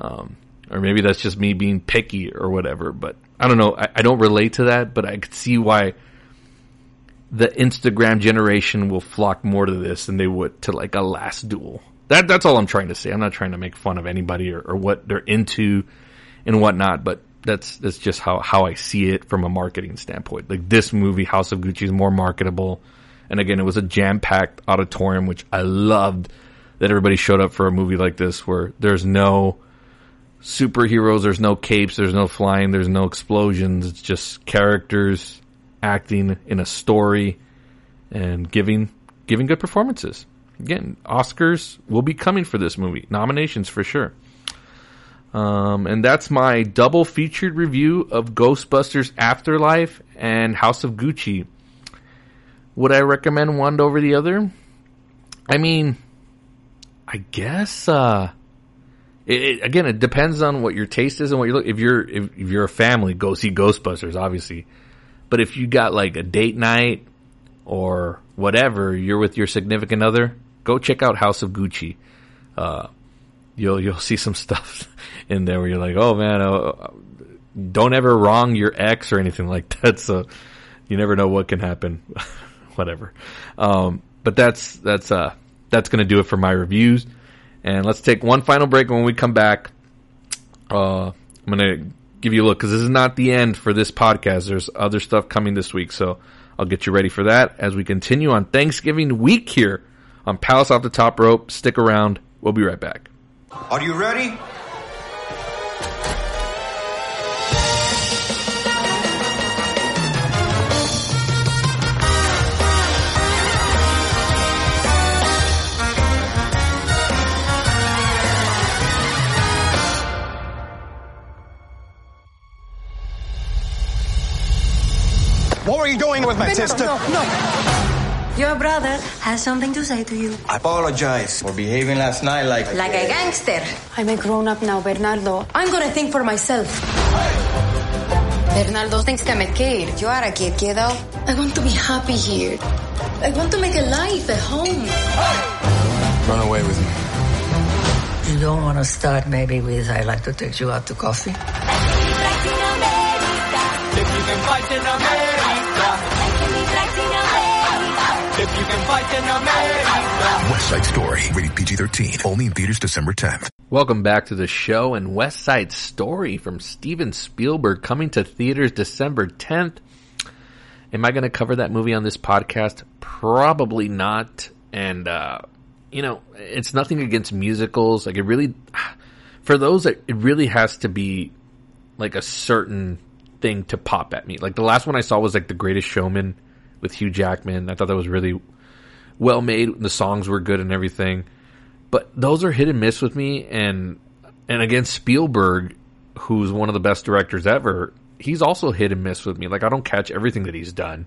um, or maybe that's just me being picky or whatever. But I don't know. I, I don't relate to that, but I could see why the Instagram generation will flock more to this than they would to like a Last Duel. That that's all I'm trying to say. I'm not trying to make fun of anybody or, or what they're into and whatnot, but that's that's just how, how I see it from a marketing standpoint. Like, this movie, House of Gucci, is more marketable. And again, it was a jam-packed auditorium, which I loved. that everybody showed up for a movie like this where there's no superheroes, there's no capes, there's no flying, there's no explosions. It's just characters acting in a story and giving giving good performances. Again, Oscars will be coming for this movie. Nominations for sure. Um, and that's my double featured review of Ghostbusters Afterlife and House of Gucci. Would I recommend one over the other? I mean, I guess, uh, it, it, again, it depends on what your taste is and what you're looking. If you're, if, if you're a family, go see Ghostbusters, obviously. But if you got like a date night or whatever, you're with your significant other, go check out House of Gucci. Uh, You'll you'll see some stuff in there where you're like, oh man, oh, don't ever wrong your ex or anything like that. So you never know what can happen, whatever. Um, but that's that's uh that's gonna do it for my reviews. And let's take one final break. When we come back, uh, I'm gonna give you a look because this is not the end for this podcast. There's other stuff coming this week, so I'll get you ready for that as we continue on Thanksgiving week here on Palace Off the Top Rope. Stick around. We'll be right back. Are you ready? What were you doing with my no, sister? No, no, no. Your brother has something to say to you. I apologize for behaving last night like... Like a, a gangster. I'm a grown-up now, Bernardo. I'm gonna think for myself. Hey. Bernardo thinks I'm a kid. You are a kid, kiddo. I want to be happy here. I want to make a life, a home. Hey. Run away with me. You don't want to start maybe with, I'd like to take you out to coffee? If you can fight in America. If you can fight in America. West Side Story, rated P G thirteen, only in theaters December tenth. Welcome back to the show, and West Side Story from Steven Spielberg coming to theaters December tenth. Am I going to cover that movie on this podcast? Probably not. And, uh, you know, it's nothing against musicals. Like, it really, for those, it really has to be like a certain thing to pop at me. Like, the last one I saw was like The Greatest Showman with Hugh Jackman. I thought that was really well made. The songs were good and everything. But those are hit and miss with me. And and again, Spielberg, who's one of the best directors ever, he's also hit and miss with me. Like, I don't catch everything that he's done.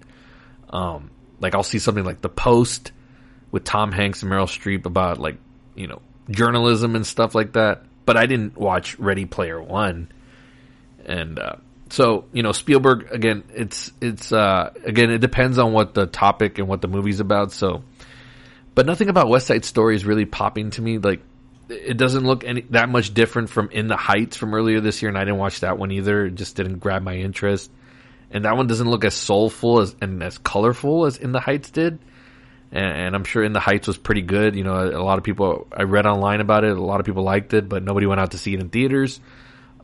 Um, like, I'll see something like The Post with Tom Hanks and Meryl Streep about, like, you know, journalism and stuff like that. But I didn't watch Ready Player One. And, uh, So, you know, Spielberg, again, it's, it's, uh, again, it depends on what the topic and what the movie's about. So, but nothing about West Side Story is really popping to me. Like, it doesn't look any, that much different from In the Heights from earlier this year. And I didn't watch that one either. It just didn't grab my interest. And that one doesn't look as soulful as, and as colorful as In the Heights did. And, and I'm sure In the Heights was pretty good. You know, a, a lot of people, I read online about it. A lot of people liked it, but nobody went out to see it in theaters.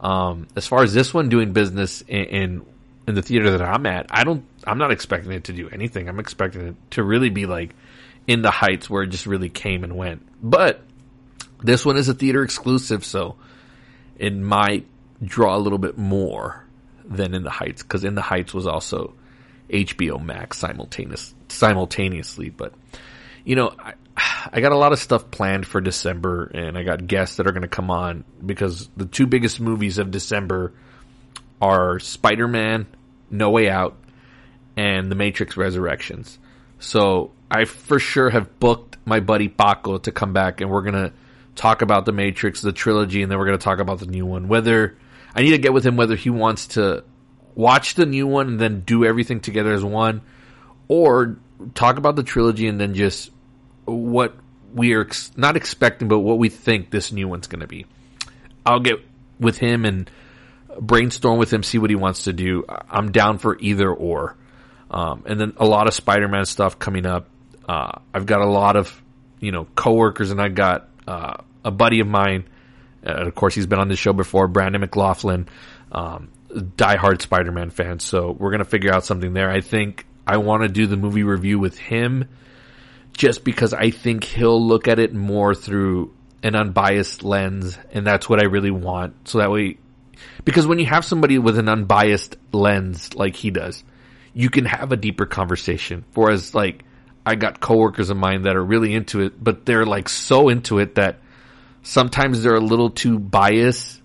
Um, as far as this one doing business in, in, in the theater that I'm at, I don't, I'm not expecting it to do anything. I'm expecting it to really be like In the Heights where it just really came and went. But this one is a theater exclusive, so it might draw a little bit more than In the Heights, because In the Heights was also H B O Max simultaneous, simultaneously. But, you know, I, I got a lot of stuff planned for December, and I got guests that are going to come on because the two biggest movies of December are Spider-Man No Way Out and The Matrix Resurrections. So I for sure have booked my buddy Paco to come back, and we're going to talk about The Matrix, the trilogy, and then we're going to talk about the new one. Whether I need to get with him whether he wants to watch the new one and then do everything together as one, or talk about the trilogy and then just what we are ex- not expecting, but what we think this new one's going to be. I'll get with him and brainstorm with him, see what he wants to do. I'm down for either or. Um, and then a lot of Spider-Man stuff coming up. Uh, I've got a lot of, you know, coworkers, and I got uh, a buddy of mine. And of course, he's been on this show before, Brandon McLaughlin, um, diehard Spider-Man fan. So we're going to figure out something there. I think I want to do the movie review with him, just because I think he'll look at it more through an unbiased lens, and that's what I really want. So that way, because when you have somebody with an unbiased lens like he does, you can have a deeper conversation. Whereas, like, I got coworkers of mine that are really into it, but they're like so into it that sometimes they're a little too biased.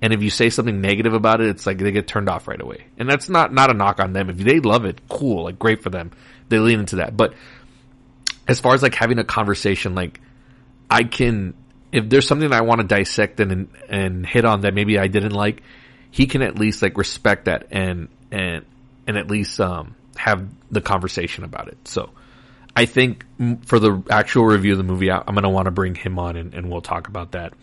And if you say something negative about it, it's like they get turned off right away. And that's not, not a knock on them. If they love it, cool, like great for them. They lean into that. But as far as like having a conversation, like I can, if there's something that I want to dissect and, and hit on that maybe I didn't like, he can at least like respect that and, and, and at least, um, have the conversation about it. So I think for the actual review of the movie, I'm going to want to bring him on and, and we'll talk about that.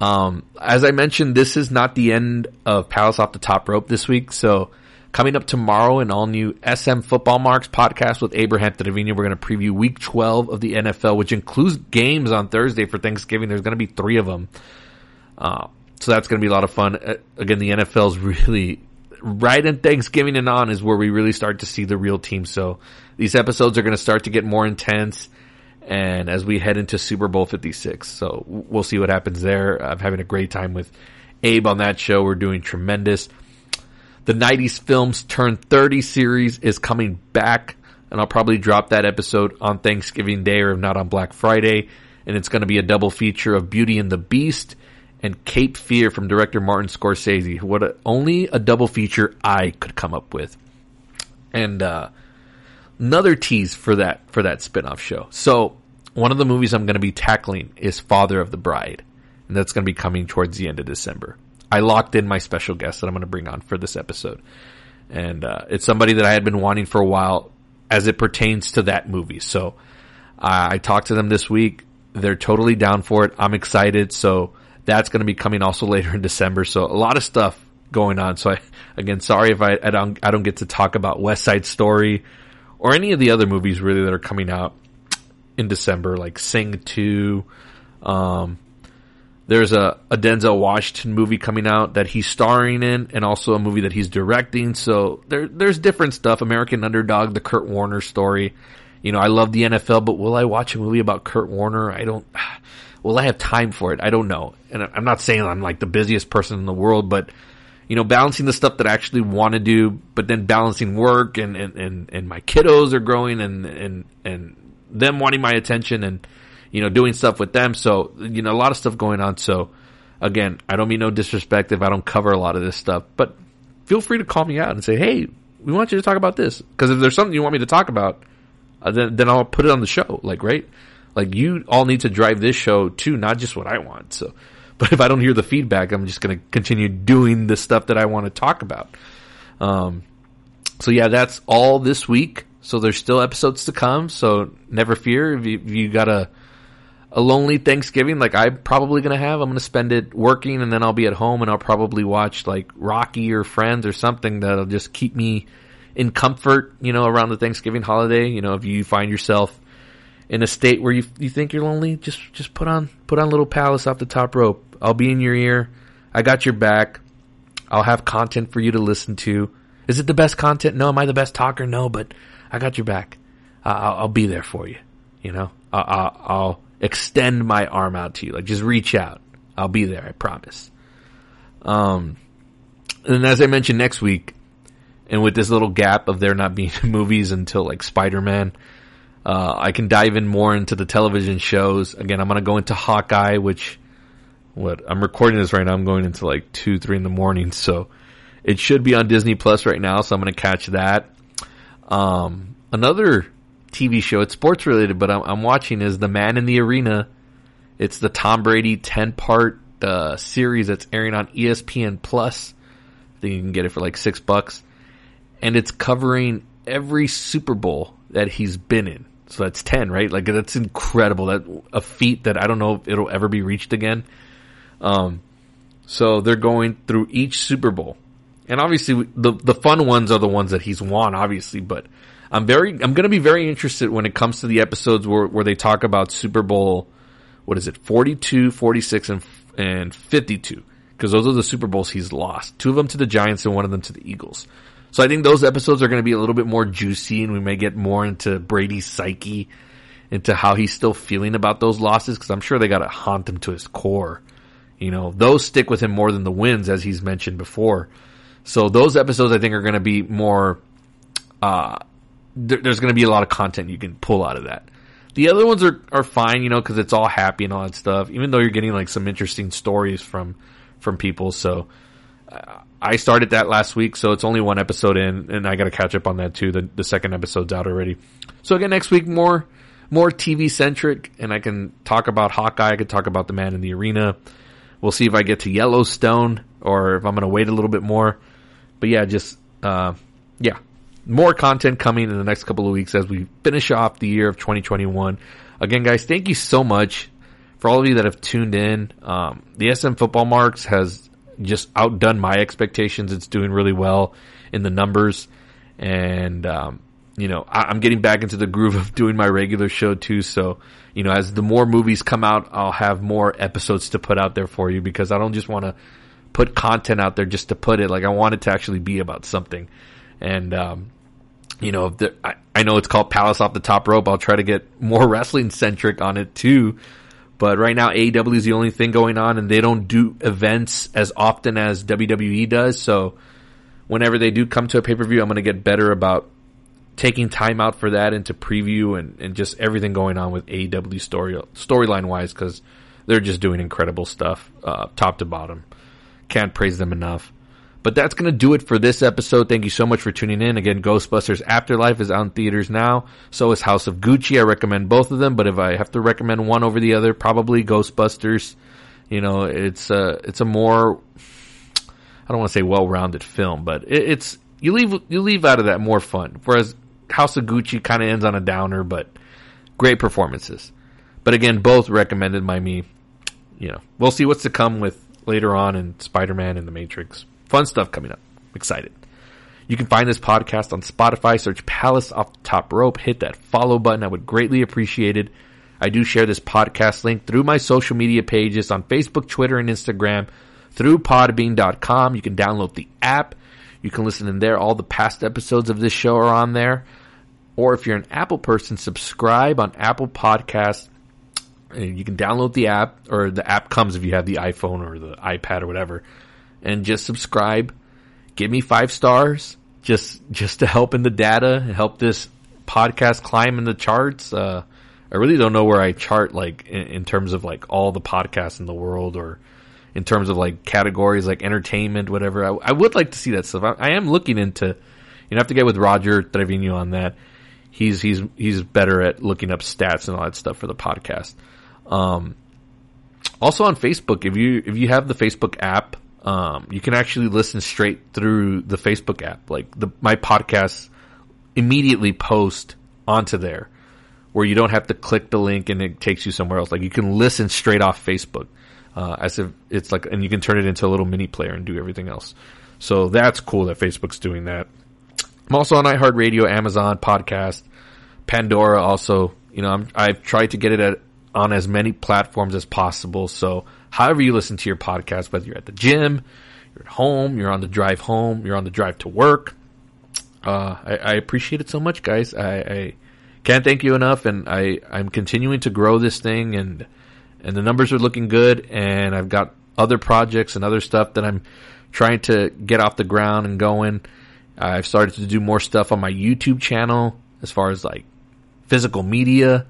Um, as I mentioned, this is not the end of Palace Off the Top Rope this week. So coming up tomorrow, an all new S M Football Marks podcast with Abraham Trevino. We're going to preview week twelve of the N F L, which includes games on Thursday for Thanksgiving. There's going to be three of them. Uh, so that's going to be a lot of fun. Uh, again, the N F L's really right in Thanksgiving and on is where we really start to see the real team. So these episodes are going to start to get more intense. And as we head into Super Bowl fifty-six, so we'll see what happens there. I'm having a great time with Abe on that show. We're doing tremendous. The nineties Films Turn thirty series is coming back, and I'll probably drop that episode on Thanksgiving Day or if not on Black Friday. And it's going to be a double feature of Beauty and the Beast and Cape Fear from director Martin Scorsese. What a, only a double feature I could come up with. And, uh, another tease for that, for that spinoff show. So one of the movies I'm going to be tackling is Father of the Bride, and that's going to be coming towards the end of December. I locked in my special guest that I'm going to bring on for this episode. And, uh, it's somebody that I had been wanting for a while as it pertains to that movie. So uh, I talked to them this week. They're totally down for it. I'm excited. So that's going to be coming also later in December. So a lot of stuff going on. So I, again, sorry if I, I don't, I don't get to talk about West Side Story or any of the other movies really that are coming out in December, like Sing two. Um, there's a, a Denzel Washington movie coming out that he's starring in, and also a movie that he's directing. So there, there's different stuff. American Underdog, the Kurt Warner story. You know, I love the N F L, but will I watch a movie about Kurt Warner? I don't, will I have time for it? I don't know. And I'm not saying I'm like the busiest person in the world, but you know, balancing the stuff that I actually want to do, but then balancing work and, and, and, and my kiddos are growing and, and, and them wanting my attention and, you know, doing stuff with them. So, you know, a lot of stuff going on. So again, I don't mean no disrespect if I don't cover a lot of this stuff, but feel free to call me out and say, hey, we want you to talk about this. Cause if there's something you want me to talk about, uh, then, then I'll put it on the show. Like, right? Like you all need to drive this show too, not just what I want. So. But if I don't hear the feedback, I'm just going to continue doing the stuff that I want to talk about. Um, so yeah, that's all this week. So there's still episodes to come. So never fear. If you, if you got a, a lonely Thanksgiving, like I'm probably going to have, I'm going to spend it working and then I'll be at home and I'll probably watch like Rocky or Friends or something that'll just keep me in comfort, you know, around the Thanksgiving holiday. You know, if you find yourself in a state where you you think you're lonely, just just put on put on Little Palace Off the Top Rope. I'll be in your ear. I got your back. I'll have content for you to listen to. Is it the best content? No. Am I the best talker? No. But I got your back. Uh, I'll, I'll be there for you. You know, I'll, I'll, I'll extend my arm out to you. Like just reach out. I'll be there. I promise. Um, and as I mentioned next week, and with this little gap of there not being movies until like Spider-Man. Uh, I can dive in more into the television shows. Again, I'm going to go into Hawkeye, which what I'm recording this right now. I'm going into like two, three in the morning. So it should be on Disney Plus right now. So I'm going to catch that. Um, another T V show, it's sports related, but I'm, I'm watching is The Man in the Arena. It's the Tom Brady ten part, uh, series that's airing on E S P N Plus. I think you can get it for like six bucks and it's covering every Super Bowl that he's been in. So that's ten, right? Like that's incredible. That a feat that I don't know if it'll ever be reached again. Um, so they're going through each Super Bowl, and obviously the the fun ones are the ones that he's won, obviously. But I'm very, I'm going to be very interested when it comes to the episodes where where they talk about Super Bowl. What is it? forty-two, forty-six, and and fifty-two, because those are the Super Bowls he's lost. Two of them to the Giants and one of them to the Eagles. So I think those episodes are going to be a little bit more juicy and we may get more into Brady's psyche into how he's still feeling about those losses, because I'm sure they got to haunt him to his core. You know, those stick with him more than the wins, as he's mentioned before. So those episodes, I think, are going to be more. Uh, th- there's going to be a lot of content you can pull out of that. The other ones are, are fine, you know, because it's all happy and all that stuff, even though you're getting like some interesting stories from from people. So uh, I started that last week, so it's only one episode in, and I got to catch up on that too. The, the second episode's out already. So again, next week, more more T V-centric, and I can talk about Hawkeye. I can talk about The Man in the Arena. We'll see if I get to Yellowstone or if I'm going to wait a little bit more. But yeah, just, uh, yeah. More content coming in the next couple of weeks as we finish off the year of twenty twenty-one. Again, guys, thank you so much for all of you that have tuned in. Um, the S M Football Marks has just outdone my expectations. It's doing really well in the numbers. And, um, you know, I- I'm getting back into the groove of doing my regular show too. So, you know, as the more movies come out, I'll have more episodes to put out there for you, because I don't just want to put content out there just to put it. Like, I want it to actually be about something. And, um, you know, the, I, I know it's called Palace Off the Top Rope. I'll try to get more wrestling centric on it too. But right now, A E W is the only thing going on, and they don't do events as often as W W E does. So whenever they do come to a pay-per-view, I'm going to get better about taking time out for that and to preview and, and just everything going on with A E W story, storyline wise, because they're just doing incredible stuff, uh, top to bottom. Can't praise them enough. But that's going to do it for this episode. Thank you so much for tuning in. Again, Ghostbusters Afterlife is out in theaters now. So is House of Gucci. I recommend both of them, but if I have to recommend one over the other, probably Ghostbusters. You know, it's a, it's a more, I don't want to say well-rounded film, but it, it's, you leave, you leave out of that more fun. Whereas House of Gucci kind of ends on a downer, but great performances. But again, both recommended by me. You know, we'll see what's to come with later on in Spider-Man and The Matrix. Fun stuff coming up. I'm excited. You can find this podcast on Spotify. Search Palace Off the Top Rope. Hit that follow button. I would greatly appreciate it. I do share this podcast link through my social media pages on Facebook, Twitter, and Instagram, through podbean dot com. You can download the app. You can listen in there. All the past episodes of this show are on there. Or if you're an Apple person, subscribe on Apple Podcasts. You can download the app, or the app comes if you have the iPhone or the iPad or whatever. And just subscribe. Give me five stars, just just to help in the data and help this podcast climb in the charts. Uh, I really don't know where I chart, like in, in terms of like all the podcasts in the world, or in terms of like categories like entertainment, whatever. I, I would like to see that stuff. I, I am looking into, you know, I have to get with Roger Trevino on that. He's he's he's better at looking up stats and all that stuff for the podcast. Um, also on Facebook, if you if you have the Facebook app. Um, you can actually listen straight through the Facebook app. Like the, my podcasts immediately post onto there, where you don't have to click the link and it takes you somewhere else. Like you can listen straight off Facebook, uh, as if it's like, and you can turn it into a little mini player and do everything else. So that's cool that Facebook's doing that. I'm also on iHeartRadio, Amazon Podcast, Pandora. Also, you know, I'm, I've tried to get it at, on as many platforms as possible. So however you listen to your podcast, whether you're at the gym, you're at home, you're on the drive home, you're on the drive to work. Uh, I, I appreciate it so much, guys. I, I can't thank you enough. And I, I'm continuing to grow this thing, and, and the numbers are looking good. And I've got other projects and other stuff that I'm trying to get off the ground and going. I've started to do more stuff on my YouTube channel as far as like physical media,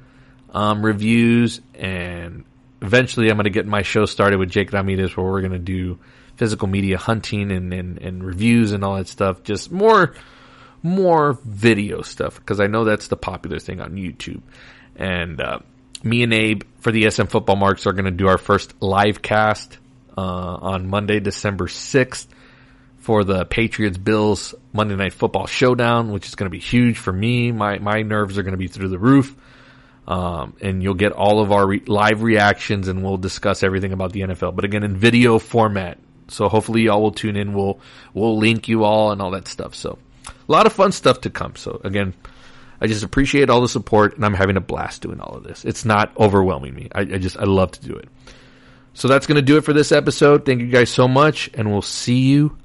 um, reviews, and eventually I'm going to get my show started with Jake Ramirez, where we're going to do physical media hunting and, and, and reviews and all that stuff. Just more, more video stuff, because I know that's the popular thing on YouTube. And, uh, me and Abe for the S M Football Marks are going to do our first live cast, uh, on Monday, December sixth, for the Patriots Bills Monday Night Football Showdown, which is going to be huge for me. My, my nerves are going to be through the roof. Um, and you'll get all of our re- live reactions, and we'll discuss everything about the N F L, but again, in video format. So hopefully y'all will tune in. We'll, we'll link you all and all that stuff. So a lot of fun stuff to come. So again, I just appreciate all the support, and I'm having a blast doing all of this. It's not overwhelming me. I, I just, I love to do it. So that's going to do it for this episode. Thank you guys so much. And we'll see you.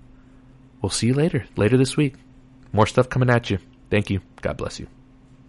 We'll see you later, later this week. More stuff coming at you. Thank you. God bless you.